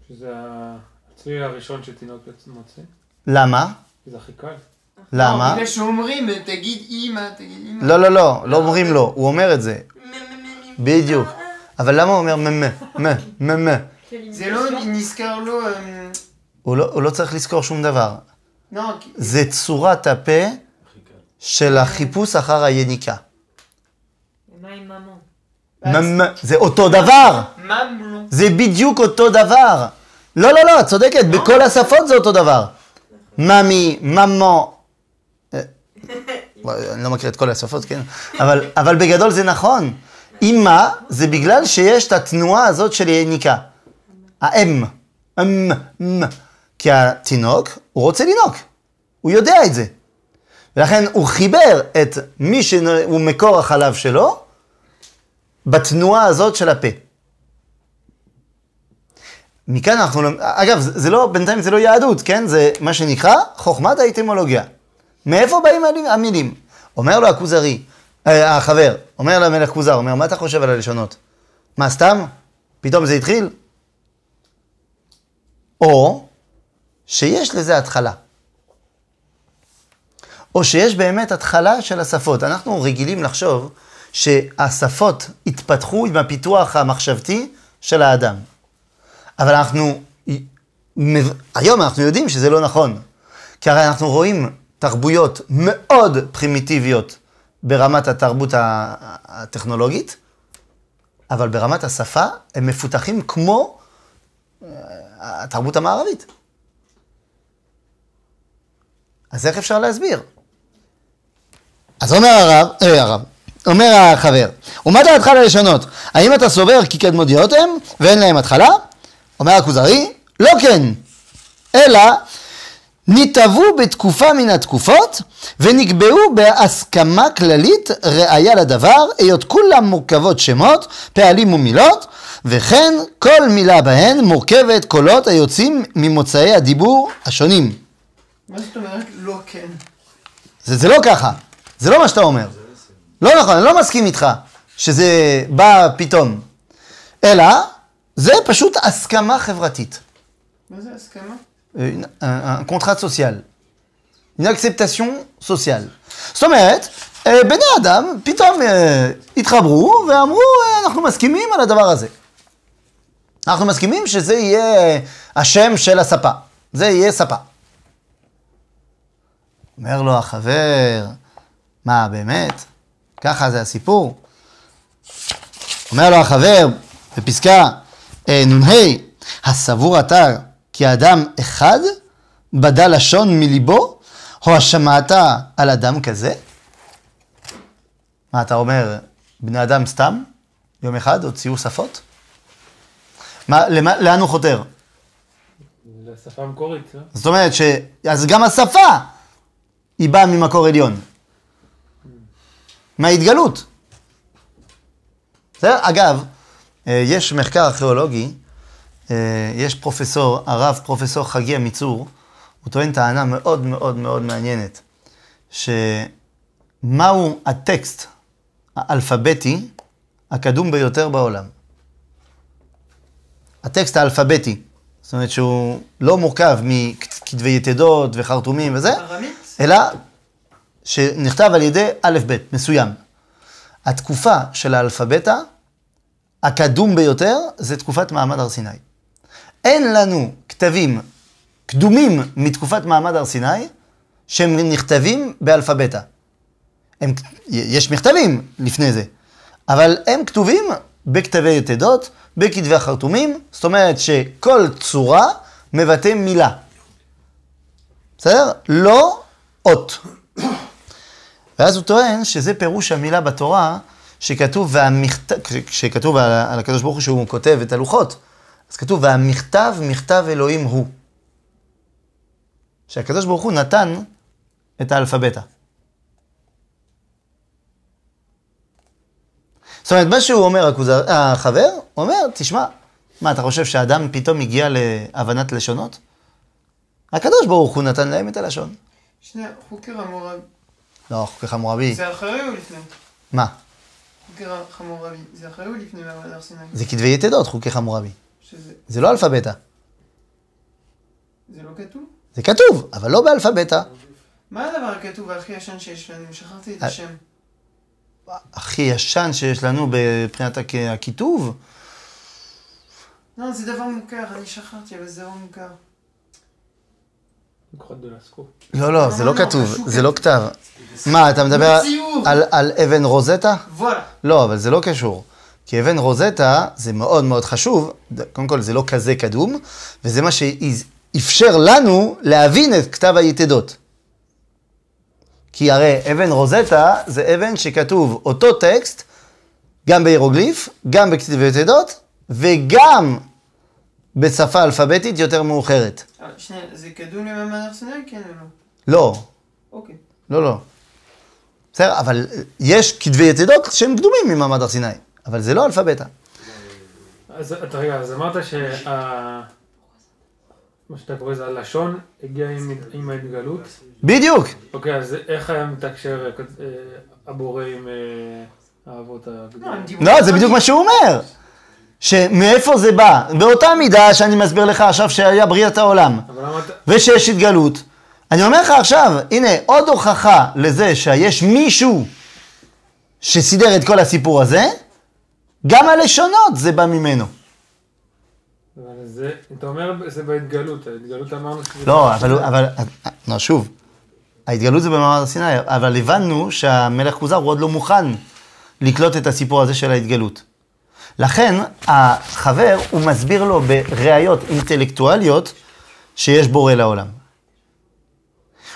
שזה הצליל הראשון שתינוק מוצא. למה? זה הכי קל. למה? בגלל שאומרים, תגיד אמא, תגיד אמא. לא, לא, לא, לא אומרים לו, הוא אומר את זה. בדיוק. אבל למה הוא אומר ממה, ממה, ממה? זה לא נזכר לו... הוא לא צריך לזכור שום דבר. זה צורת הפה של החיפוש אחר היניקה. זה אותו דבר. זה בדיוק אותו דבר. לא, לא, לא, את צודקת, בכל השפות זה אותו דבר. ממי, ממו. אני לא מכיר את כל השפות, כן? אבל בגדול זה נכון. אמא זה בגלל שיש את התנועה הזאת של יניקה. האם. כי התינוק, הוא רוצה לינוק. הוא יודע את זה. ולכן הוא חיבר את מי שהוא מקור החלב שלו, בתנועה הזאת של הפה. מכאן אנחנו... אגב, זה לא, בינתיים זה לא יהדות, כן? זה מה שנקרא חוכמת האטימולוגיה. מאיפה באים המילים? אומר לו הכוזרי, אה, החבר, אומר למלך כוזר, אומר, מה אתה חושב על הלשונות? מה סתם? פתאום זה התחיל? או שיש לזה התחלה. או שיש באמת התחלה של השפות. אנחנו רגילים לחשוב שהשפות התפתחו עם הפיתוח המחשבתי של האדם. אבל אנחנו, היום אנחנו יודעים שזה לא נכון. כי הרי אנחנו רואים תרבויות מאוד פרימיטיביות ברמת התרבות הטכנולוגית, אבל ברמת השפה הם מפותחים כמו התרבות המערבית. אז איך אפשר להסביר? אז אומר הרב, אה, הרב, אומר החבר, ומה דעתך ללשונות? האם אתה סובר כי קדמוניות הם ואין להם התחלה? אומר הכוזרי, לא כן, אלא ניטבו בתקופה מן התקופות ונקבעו בהסכמה כללית ראיה לדבר, היות כולם מורכבות שמות, פעלים ומילות, וכן כל מילה בהן מורכבת קולות היוצאים ממוצאי הדיבור השונים. מה שאתה אומרת לא כן? זה, זה לא ככה, זה לא מה שאתה אומר. לא נכון, אני לא מסכים איתך שזה בא פתאום. אלא זה פשוט הסכמה חברתית. מה זה הסכמה? Une, un, un contrat social, une acceptation sociale. זאת אומרת, בני אדם פתאום אה, התחברו ואמרו, אה, אנחנו מסכימים על הדבר הזה. אנחנו מסכימים שזה יהיה השם של הספה. זה יהיה ספה. אומר לו החבר, מה באמת? ככה זה הסיפור? אומר לו החבר, בפסקה אה, נונהי, הסבור אתה, כי האדם אחד בדל לשון מליבו, או השמעתה על אדם כזה? מה אתה אומר, בני אדם סתם? יום אחד הוציאו שפות? מה, למה, לאן הוא חותר? לשפה המקורית. זאת אומרת ש... אז גם השפה היא באה ממקור עליון. מההתגלות. בסדר? אגב, יש מחקר ארכיאולוגי, יש פרופסור, הרב פרופסור חגי המצור, הוא טוען טענה מאוד מאוד מאוד מעניינת, שמהו הטקסט האלפביתי הקדום ביותר בעולם. הטקסט האלפביתי, זאת אומרת שהוא לא מורכב מכתבי יתדות וחרטומים וזה, אלא שנכתב על ידי א' ב' מסוים. התקופה של האלפבטה הקדום ביותר זה תקופת מעמד הר סיני. אין לנו כתבים קדומים מתקופת מעמד הר סיני שהם נכתבים באלפבטה. הם, יש מכתבים לפני זה, אבל הם כתובים בכתבי יתדות, בכתבי החרטומים, זאת אומרת שכל צורה מבטא מילה. בסדר? לא אות. ואז הוא טוען שזה פירוש המילה בתורה שכתוב, והמכת... שכתוב על, על הקדוש ברוך הוא שהוא כותב את הלוחות, אז כתוב, והמכתב, מכתב אלוהים הוא. שהקדוש ברוך הוא נתן את האלפבטה. זאת אומרת, מה שהוא אומר, הכוזר, החבר, אומר, תשמע, מה, אתה חושב שהאדם פתאום הגיע להבנת לשונות? הקדוש ברוך הוא נתן להם את הלשון. שנייה, חוקר המורבי. לא, חוקר המורבי. זה אחרי או לפני? מה? חוקי חמורבי, זה אחרי או לפני מעמד הר סיני? זה כתבי יתדות, חוקי חמורבי. שזה... זה לא אלפבטה. זה לא כתוב? זה כתוב, אבל לא באלפבטה. מה הדבר הכתוב הכי ישן שיש לנו? שכחתי את השם. הכי ישן שיש לנו בפניית הכיתוב? לא, זה דבר מוכר, אני שכחתי, אבל זה לא מוכר. לא, לא, זה לא כתוב, זה לא כתב. מה, אתה מדבר על אבן רוזטה? לא, אבל זה לא קשור. כי אבן רוזטה זה מאוד מאוד חשוב, קודם כל זה לא כזה קדום, וזה מה שאפשר לנו להבין את כתב היתדות. כי הרי אבן רוזטה זה אבן שכתוב אותו טקסט, גם בהירוגליף, גם בכתב היתדות, וגם בשפה אלפביתית יותר מאוחרת. שנייה, זה קדום למעמד הר סיני, כן או לא? לא. אוקיי. לא, לא. בסדר, אבל יש כתבי יתדות שהם קדומים ממעמד הר סיני, אבל זה לא אלפבטה. אז אתה רגע, אז אמרת שה... מה שאתה קורא זה הלשון, הגיע עם ההתגלות. בדיוק. אוקיי, אז איך היה מתקשר הבורא עם האבות הקדומים? לא, זה בדיוק מה שהוא אומר. שמאיפה זה בא? באותה מידה שאני מסביר לך עכשיו שהיה בריאת העולם ושיש התגלות. אני אומר לך עכשיו, הנה עוד הוכחה לזה שיש מישהו שסידר את כל הסיפור הזה, גם הלשונות זה בא ממנו. זה, אתה אומר, זה בהתגלות, ההתגלות אמרנו... לא, אבל, אבל, לא, שוב, ההתגלות זה במעמד הסיני, אבל הבנו שהמלך כוזר הוא עוד לא מוכן לקלוט את הסיפור הזה של ההתגלות. לכן, החבר, הוא מסביר לו בראיות אינטלקטואליות שיש בורא לעולם.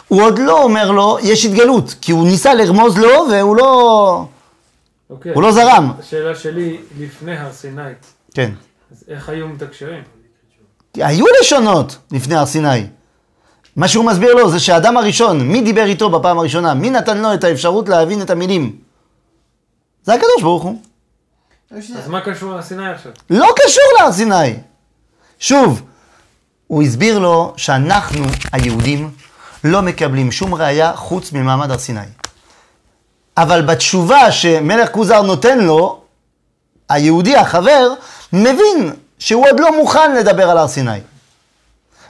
הוא עוד לא אומר לו, יש התגלות, כי הוא ניסה לרמוז לו והוא לא... אוקיי. הוא לא זרם. השאלה שלי, לפני הר סיני. כן. אז איך היו מתקשרים? היו לשונות לפני הר סיני. מה שהוא מסביר לו זה שהאדם הראשון, מי דיבר איתו בפעם הראשונה? מי נתן לו את האפשרות להבין את המילים? זה הקדוש ברוך הוא. אז מה קשור להר סיני עכשיו? לא קשור להר סיני. שוב, הוא הסביר לו שאנחנו היהודים לא מקבלים שום ראייה חוץ ממעמד הר סיני. אבל בתשובה שמלך כוזר נותן לו, היהודי החבר מבין שהוא עוד לא מוכן לדבר על הר סיני.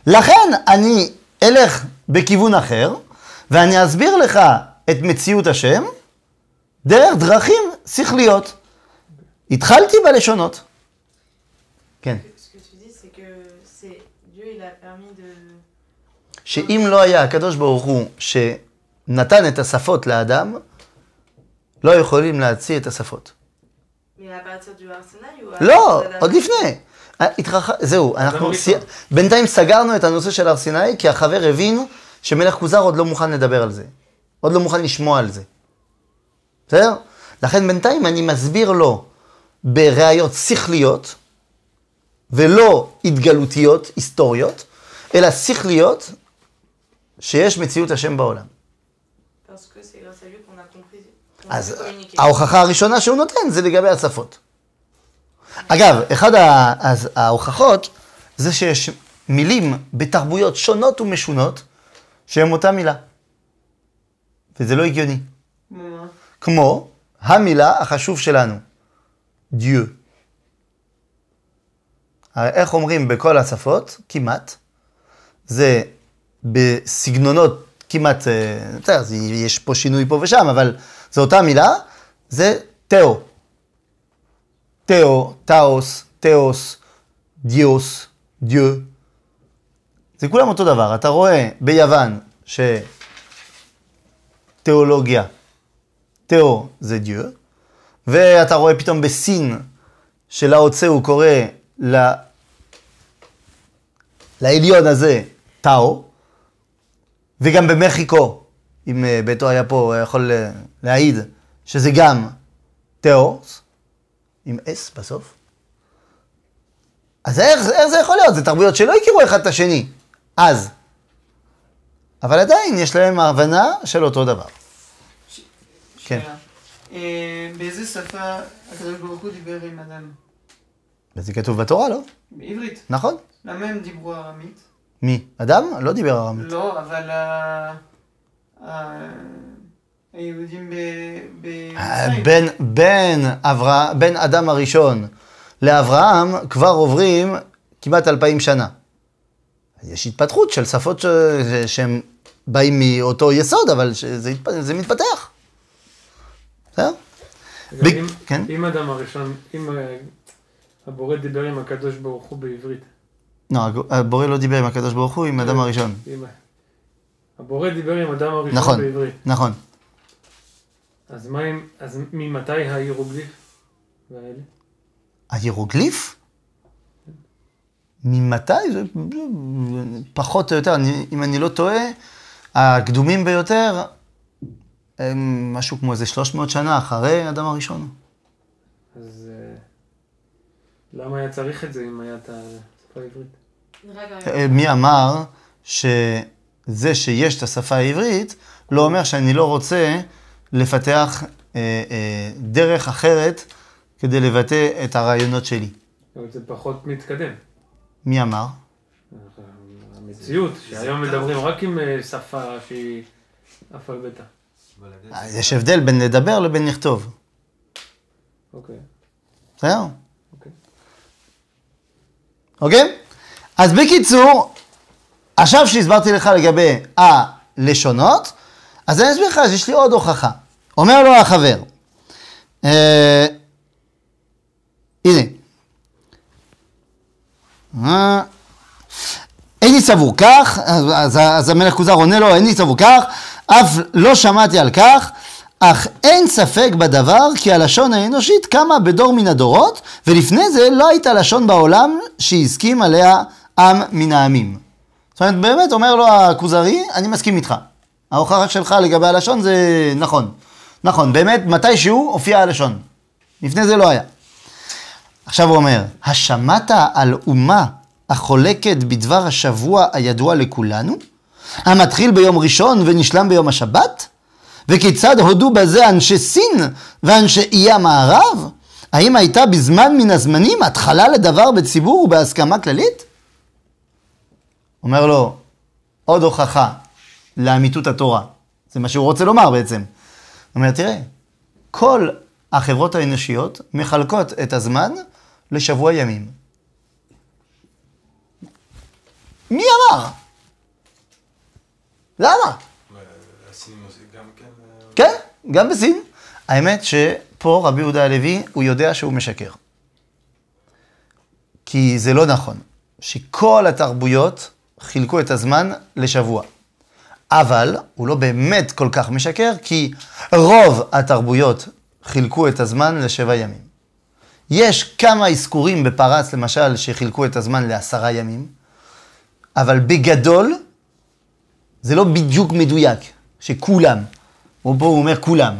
לכן אני אלך בכיוון אחר, ואני אסביר לך את מציאות השם, דרך דרכים שכליות. התחלתי בלשונות. כן. שאם לא היה הקדוש ברוך הוא שנתן את השפות לאדם, לא יכולים להציע את השפות. לא, עוד לפני. זהו, אנחנו בינתיים סגרנו את הנושא של הר סיני, כי החבר הבין שמלך כוזר עוד לא מוכן לדבר על זה. עוד לא מוכן לשמוע על זה. בסדר? לכן בינתיים אני מסביר לו בראיות שכליות, ולא התגלותיות, היסטוריות, אלא שכליות שיש מציאות השם בעולם. אז ההוכחה הראשונה שהוא נותן זה לגבי השפות. אגב, אחד ההוכחות זה שיש מילים בתרבויות שונות ומשונות שהן אותה מילה. וזה לא הגיוני. כמו המילה החשוב שלנו, דיו. איך אומרים בכל השפות? כמעט. זה בסגנונות כמעט, יש פה שינוי פה ושם, אבל... זו אותה מילה, זה תאו. תאו, תאוס, תאוס, דיוס, דיו. זה כולם אותו דבר. אתה רואה ביוון שתיאולוגיה, תאו זה דיו, ואתה רואה פתאום בסין שלאוצה הוא קורא ל... לעליון הזה תאו, וגם במחיקו. אם ביתו היה פה, הוא יכול להעיד שזה גם תיאוס, עם אס בסוף. אז איך, איך זה יכול להיות? זה תרבויות שלא הכירו אחד את השני, אז. אבל עדיין יש להם ההבנה של אותו דבר. ש... כן. שאלה. אה, באיזה שפה הקדוש ברוך הוא דיבר עם אדם? זה כתוב בתורה, לא? בעברית. נכון. למה הם דיברו ארמית? מי? אדם? לא דיבר ארמית. לא, אבל... היהודים במצרים. בין אדם הראשון לאברהם כבר עוברים כמעט אלפיים שנה. יש התפתחות של שפות שהם באים מאותו יסוד, אבל זה מתפתח. בסדר? אם אדם הראשון, אם הבורא דיבר עם הקדוש ברוך הוא בעברית. לא, הבורא לא דיבר עם הקדוש ברוך הוא, עם אדם הראשון. הבורא דיבר עם אדם הראשון נכון, בעברית. נכון. אז, מה, אז ממתי ההירוגליף? ההירוגליף? ממתי? זה פחות או יותר, אני, אם אני לא טועה, הקדומים ביותר הם משהו כמו איזה שלוש מאות שנה אחרי אדם הראשון. אז למה היה צריך את זה אם היה את השפה העברית? מי אמר ש... זה שיש את השפה העברית, לא אומר שאני לא רוצה לפתח אה, אה, דרך אחרת כדי לבטא את הרעיונות שלי. אבל זה פחות מתקדם. מי אמר? המציאות, שהיום מדברים רק עם שפה שהיא אף על ביתה. יש הבדל בין לדבר לבין לכתוב. אוקיי. זהו. אוקיי. אוקיי? אז בקיצור, עכשיו שהסברתי לך לגבי הלשונות, אז אני אסביר לך שיש לי עוד הוכחה. אומר לו החבר, אה, הנה, אה, איני סבור כך, אז, אז, אז המלך כוזר עונה לו, איני סבור כך, אף לא שמעתי על כך, אך אין ספק בדבר כי הלשון האנושית קמה בדור מן הדורות, ולפני זה לא הייתה לשון בעולם שהסכים עליה עם מן העמים. זאת אומרת, באמת אומר לו הכוזרי, אני מסכים איתך. ההוכחה שלך לגבי הלשון זה נכון. נכון, באמת מתישהו הופיע הלשון. לפני זה לא היה. עכשיו הוא אומר, השמעת על אומה החולקת בדבר השבוע הידוע לכולנו, המתחיל ביום ראשון ונשלם ביום השבת? וכיצד הודו בזה אנשי סין ואנשי אי המערב? האם הייתה בזמן מן הזמנים התחלה לדבר בציבור ובהסכמה כללית? אומר לו, עוד הוכחה לאמיתות התורה. זה מה שהוא רוצה לומר בעצם. הוא אומר, תראה, כל החברות האנושיות מחלקות את הזמן לשבוע ימים. מי אמר? למה? כן, גם בסין. האמת שפה רבי יהודה הלוי, הוא יודע שהוא משקר. כי זה לא נכון. שכל התרבויות חילקו את הזמן לשבוע. אבל הוא לא באמת כל כך משקר, כי רוב התרבויות חילקו את הזמן לשבע ימים. יש כמה עסקורים בפרס, למשל, שחילקו את הזמן לעשרה ימים, אבל בגדול, זה לא בדיוק מדויק, שכולם, או פה הוא אומר כולם,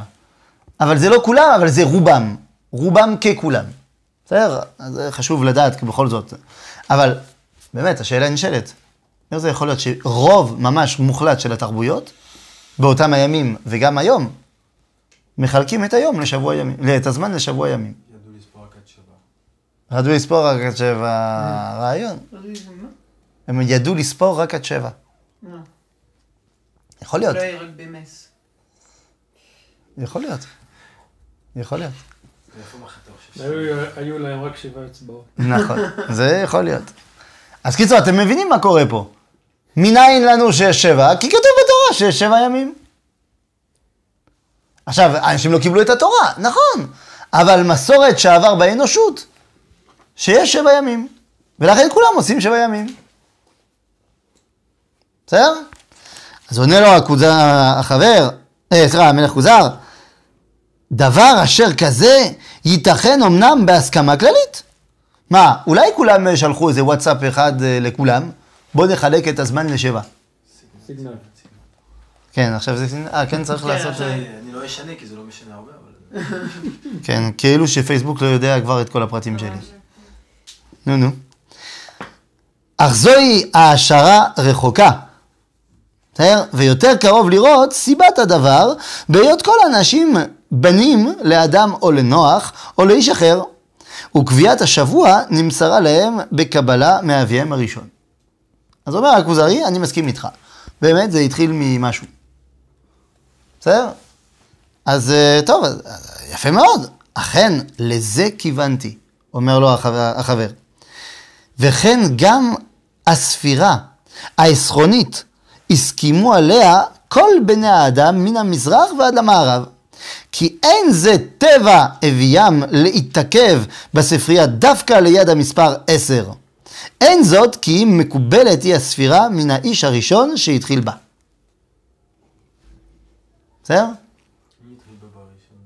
אבל זה לא כולם, אבל זה רובם, רובם ככולם. בסדר? זה חשוב לדעת בכל זאת. אבל באמת, השאלה נשאלת, איך זה יכול להיות שרוב ממש מוחלט של התרבויות, באותם הימים וגם היום, מחלקים את היום לשבוע ימים, את הזמן לשבוע ימים. ידעו לספור רק עד שבע. ידעו לספור רק עד שבע, רעיון. הם ידעו לספור רק עד שבע. יכול להיות. אולי רק במס. יכול להיות. יכול להיות. היו להם רק שבע אצבעות. נכון, זה יכול להיות. אז קיצור, אתם מבינים מה קורה פה? מניין לנו שיש שבע? כי כתוב בתורה שיש שבע ימים. עכשיו, אנשים לא קיבלו את התורה, נכון. אבל מסורת שעבר באנושות, שיש שבע ימים. ולכן כולם עושים שבע ימים. בסדר? אז עונה לו החבר, סליחה, המלך כוזר, דבר אשר כזה ייתכן אמנם בהסכמה כללית. מה, אולי כולם שלחו איזה וואטסאפ אחד לכולם, בוא נחלק את הזמן לשבע. סיגנל. כן, עכשיו זה סיגנל, אה, כן צריך לעשות... אני לא אשנה, כי זה לא משנה הרבה, אבל... כן, כאילו שפייסבוק לא יודע כבר את כל הפרטים שלי. נו, נו. אך זוהי ההשערה רחוקה. ויותר קרוב לראות סיבת הדבר בהיות כל אנשים בנים לאדם או לנוח או לאיש אחר, וקביעת השבוע נמסרה להם בקבלה מאביהם הראשון. אז אומר הכוזרי, אני מסכים איתך. באמת זה התחיל ממשהו. בסדר? אז טוב, יפה מאוד. אכן, לזה כיוונתי, אומר לו החבר. וכן גם הספירה העשרונית הסכימו עליה כל בני האדם מן המזרח ועד למערב. כי אין זה טבע אביים להתעכב בספרייה דווקא ליד המספר עשר. אין זאת כי היא מקובלת היא הספירה מן האיש הראשון שהתחיל בה. בסדר? מי התחיל בה בראשון?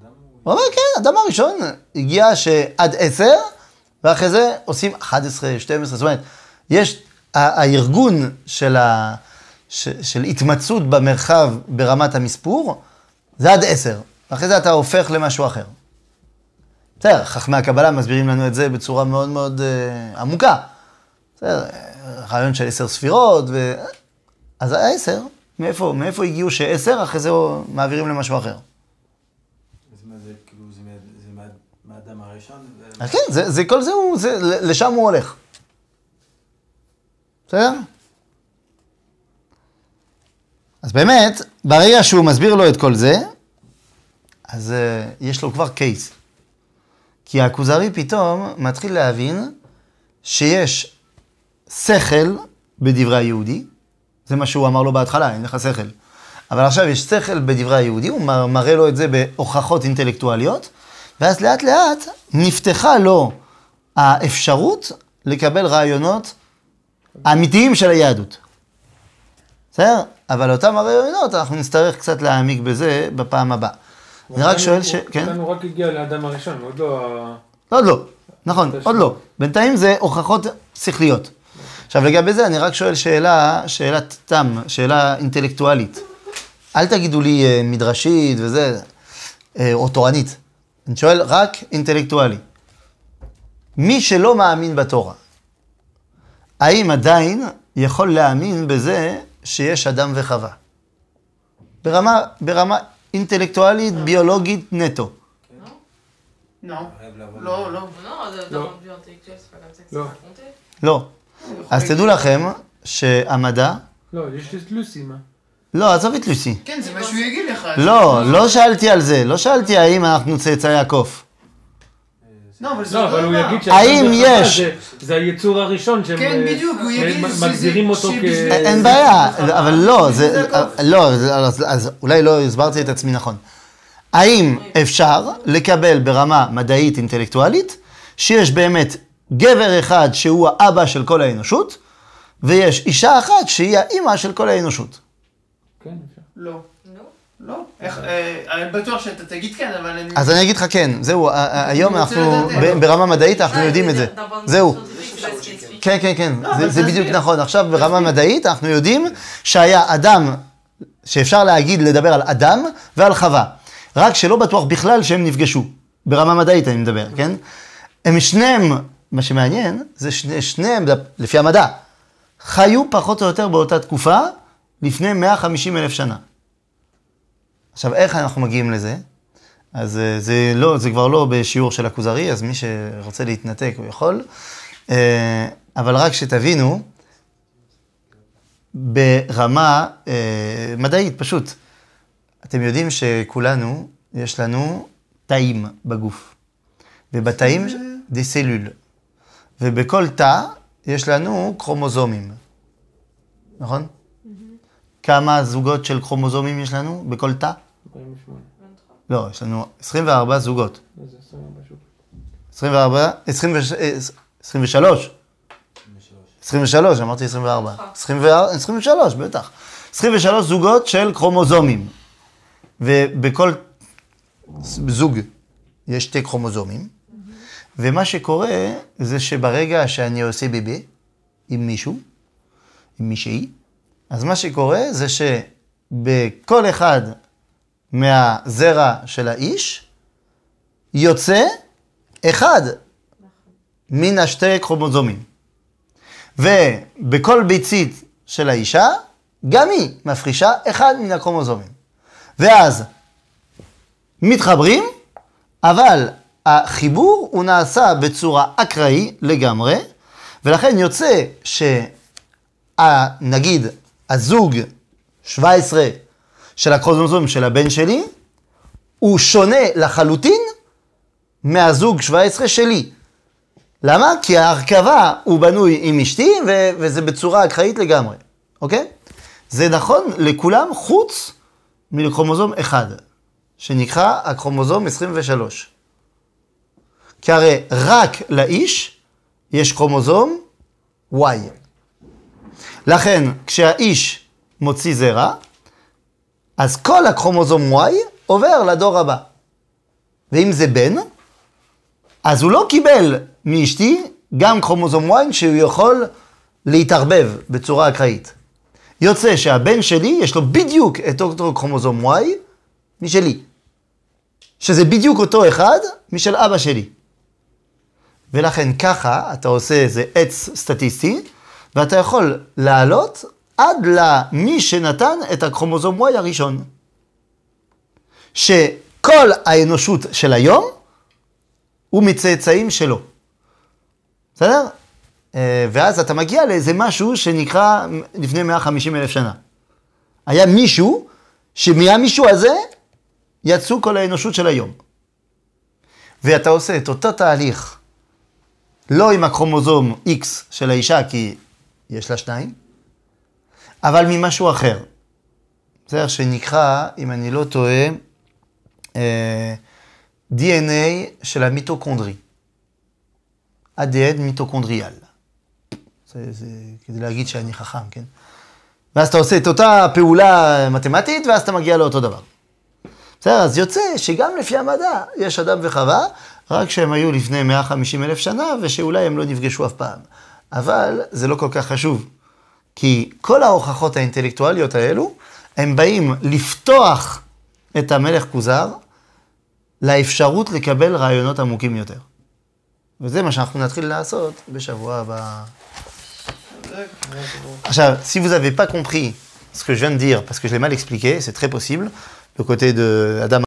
אדם? הוא אומר כן, אדם הראשון הגיע שעד עשר, ואחרי זה עושים אחת עשרה, שתים עשרה, זאת אומרת, יש הארגון של ה... של התמצאות במרחב ברמת המספור, זה עד עשר. אחרי זה אתה הופך למשהו אחר. בסדר, חכמי הקבלה מסבירים לנו את זה בצורה מאוד מאוד אה, עמוקה. בסדר, רעיון של עשר ספירות, ו... אז העשר, מאיפה, מאיפה הגיעו שעשר, אחרי זה מעבירים למשהו אחר. אז מה זה, כאילו, זה, זה מהאדם הראשון? זה... כן, זה, זה, כל זה, הוא, זה, לשם הוא הולך. בסדר? אז באמת, ברגע שהוא מסביר לו את כל זה, אז uh, יש לו כבר קייס. כי הכוזרי פתאום מתחיל להבין שיש שכל בדברי היהודי, זה מה שהוא אמר לו בהתחלה, אין לך שכל. אבל עכשיו יש שכל בדברי היהודי, הוא מראה לו את זה בהוכחות אינטלקטואליות, ואז לאט לאט נפתחה לו האפשרות לקבל רעיונות אמיתיים של היהדות. בסדר? אבל אותם הרעיונות, אנחנו נצטרך קצת להעמיק בזה בפעם הבאה. אני רק שואל ש... כן? הוא רק הגיע לאדם הראשון, עוד לא... עוד לא, נכון, עוד לא. בינתיים זה הוכחות שכליות. עכשיו לגבי זה אני רק שואל שאלה, שאלת תם, שאלה אינטלקטואלית. אל תגידו לי מדרשית וזה, או תורנית. אני שואל רק אינטלקטואלי. מי שלא מאמין בתורה, האם עדיין יכול להאמין בזה שיש אדם וחווה? ברמה, ברמה אינטלקטואלית, ביולוגית, נטו. לא. לא, לא. לא. לא. אז תדעו לכם שהמדע... לא, יש את לוסי, מה? לא, עזוב את לוסי. כן, זה מה שהוא יגיד לך. לא, לא שאלתי על זה. לא שאלתי האם אנחנו צאצאי יעקב. לא, אבל הוא יגיד שהאם יש... זה היצור הראשון שהם... כן, בדיוק, הוא יגיד שמגדירים אותו כ... אין בעיה, אבל לא, זה... לא, אז אולי לא הסברתי את עצמי נכון. האם אפשר לקבל ברמה מדעית אינטלקטואלית שיש באמת גבר אחד שהוא האבא של כל האנושות, ויש אישה אחת שהיא האמא של כל האנושות? כן, אפשר. לא. לא. איך, אני בטוח שאתה תגיד כן, אבל אני... אז אני אגיד לך כן, זהו, היום אנחנו, ברמה מדעית אנחנו יודעים את זה. זהו. כן, כן, כן, זה בדיוק נכון. עכשיו ברמה מדעית אנחנו יודעים שהיה אדם, שאפשר להגיד, לדבר על אדם ועל חווה. רק שלא בטוח בכלל שהם נפגשו. ברמה מדעית אני מדבר, כן? הם שניהם, מה שמעניין, זה שניהם, לפי המדע, חיו פחות או יותר באותה תקופה, לפני מאה וחמישים אלף שנה. עכשיו, איך אנחנו מגיעים לזה? אז זה, לא, זה כבר לא בשיעור של הכוזרי, אז מי שרוצה להתנתק הוא יכול. אבל רק שתבינו, ברמה מדעית, פשוט. אתם יודעים שכולנו, יש לנו תאים בגוף. ובתאים, די סלול. ובכל תא יש לנו כרומוזומים. נכון? כמה זוגות של כרומוזומים יש לנו בכל תא? עשרים ושמונה. לא, יש לנו עשרים וארבע זוגות. זה עשרים וארבע שוב. עשרים ושלוש. עשרים ושלוש, אמרתי עשרים וארבע. עשרים ושלוש, בטח. עשרים ושלוש זוגות של כרומוזומים. ובכל זוג יש שתי כרומוזומים. ומה שקורה זה שברגע שאני עושה ביבי עם מישהו, עם מישהי, אז מה שקורה זה שבכל אחד מהזרע של האיש יוצא אחד מן השתי כרומוזומים. ובכל ביצית של האישה גם היא מפרישה אחד מן הכרומוזומים. ואז מתחברים, אבל החיבור הוא נעשה בצורה אקראי לגמרי, ולכן יוצא שנגיד, הזוג שבע עשרה של הכרומוזום של הבן שלי, הוא שונה לחלוטין מהזוג שבע עשרה שלי. למה? כי ההרכבה הוא בנוי עם אשתי, ו- וזה בצורה אקראית לגמרי. אוקיי? זה נכון לכולם חוץ מכרומוזום אחד, שנקרא הכרומוזום עשרים ושלוש. כי הרי רק לאיש יש כרומוזום Y. לכן, כשהאיש מוציא זרע, אז כל הכרומוזום Y עובר לדור הבא. ואם זה בן, אז הוא לא קיבל מאשתי גם כרומוזום Y שהוא יכול להתערבב בצורה אקראית. יוצא שהבן שלי יש לו בדיוק את אותו כרומוזום Y משלי. שזה בדיוק אותו אחד משל אבא שלי. ולכן ככה אתה עושה איזה עץ סטטיסטי, ואתה יכול לעלות עד למי שנתן את הכרומוזום Y הראשון. שכל האנושות של היום הוא מצאצאים שלו. בסדר? ואז אתה מגיע לאיזה משהו שנקרא לפני מאה וחמישים אלף שנה. היה מישהו שמהמישהו הזה יצאו כל האנושות של היום. ואתה עושה את אותו תהליך לא עם הכרומוזום X של האישה, כי יש לה שניים, אבל ממשהו אחר. זה שנקרא, אם אני לא טועה, די אן איי של המיטוקונדרי. ה-די אן איי מיטוקונדריאל. זה, זה כדי להגיד שאני חכם, כן? ואז אתה עושה את אותה פעולה מתמטית, ואז אתה מגיע לאותו דבר. בסדר, אז יוצא שגם לפי המדע יש אדם וחווה, רק שהם היו לפני מאה וחמישים אלף שנה, ושאולי הם לא נפגשו אף פעם. אבל זה לא כל כך חשוב, כי כל ההוכחות האינטלקטואליות האלו, הם באים לפתוח את המלך כוזר, לאפשרות לקבל רעיונות עמוקים יותר. וזה מה שאנחנו נתחיל לעשות בשבוע הבא. Alors, si vous n'avez pas compris ce que je viens de dire, parce que je l'ai mal expliqué, c'est très possible, le côté de Adam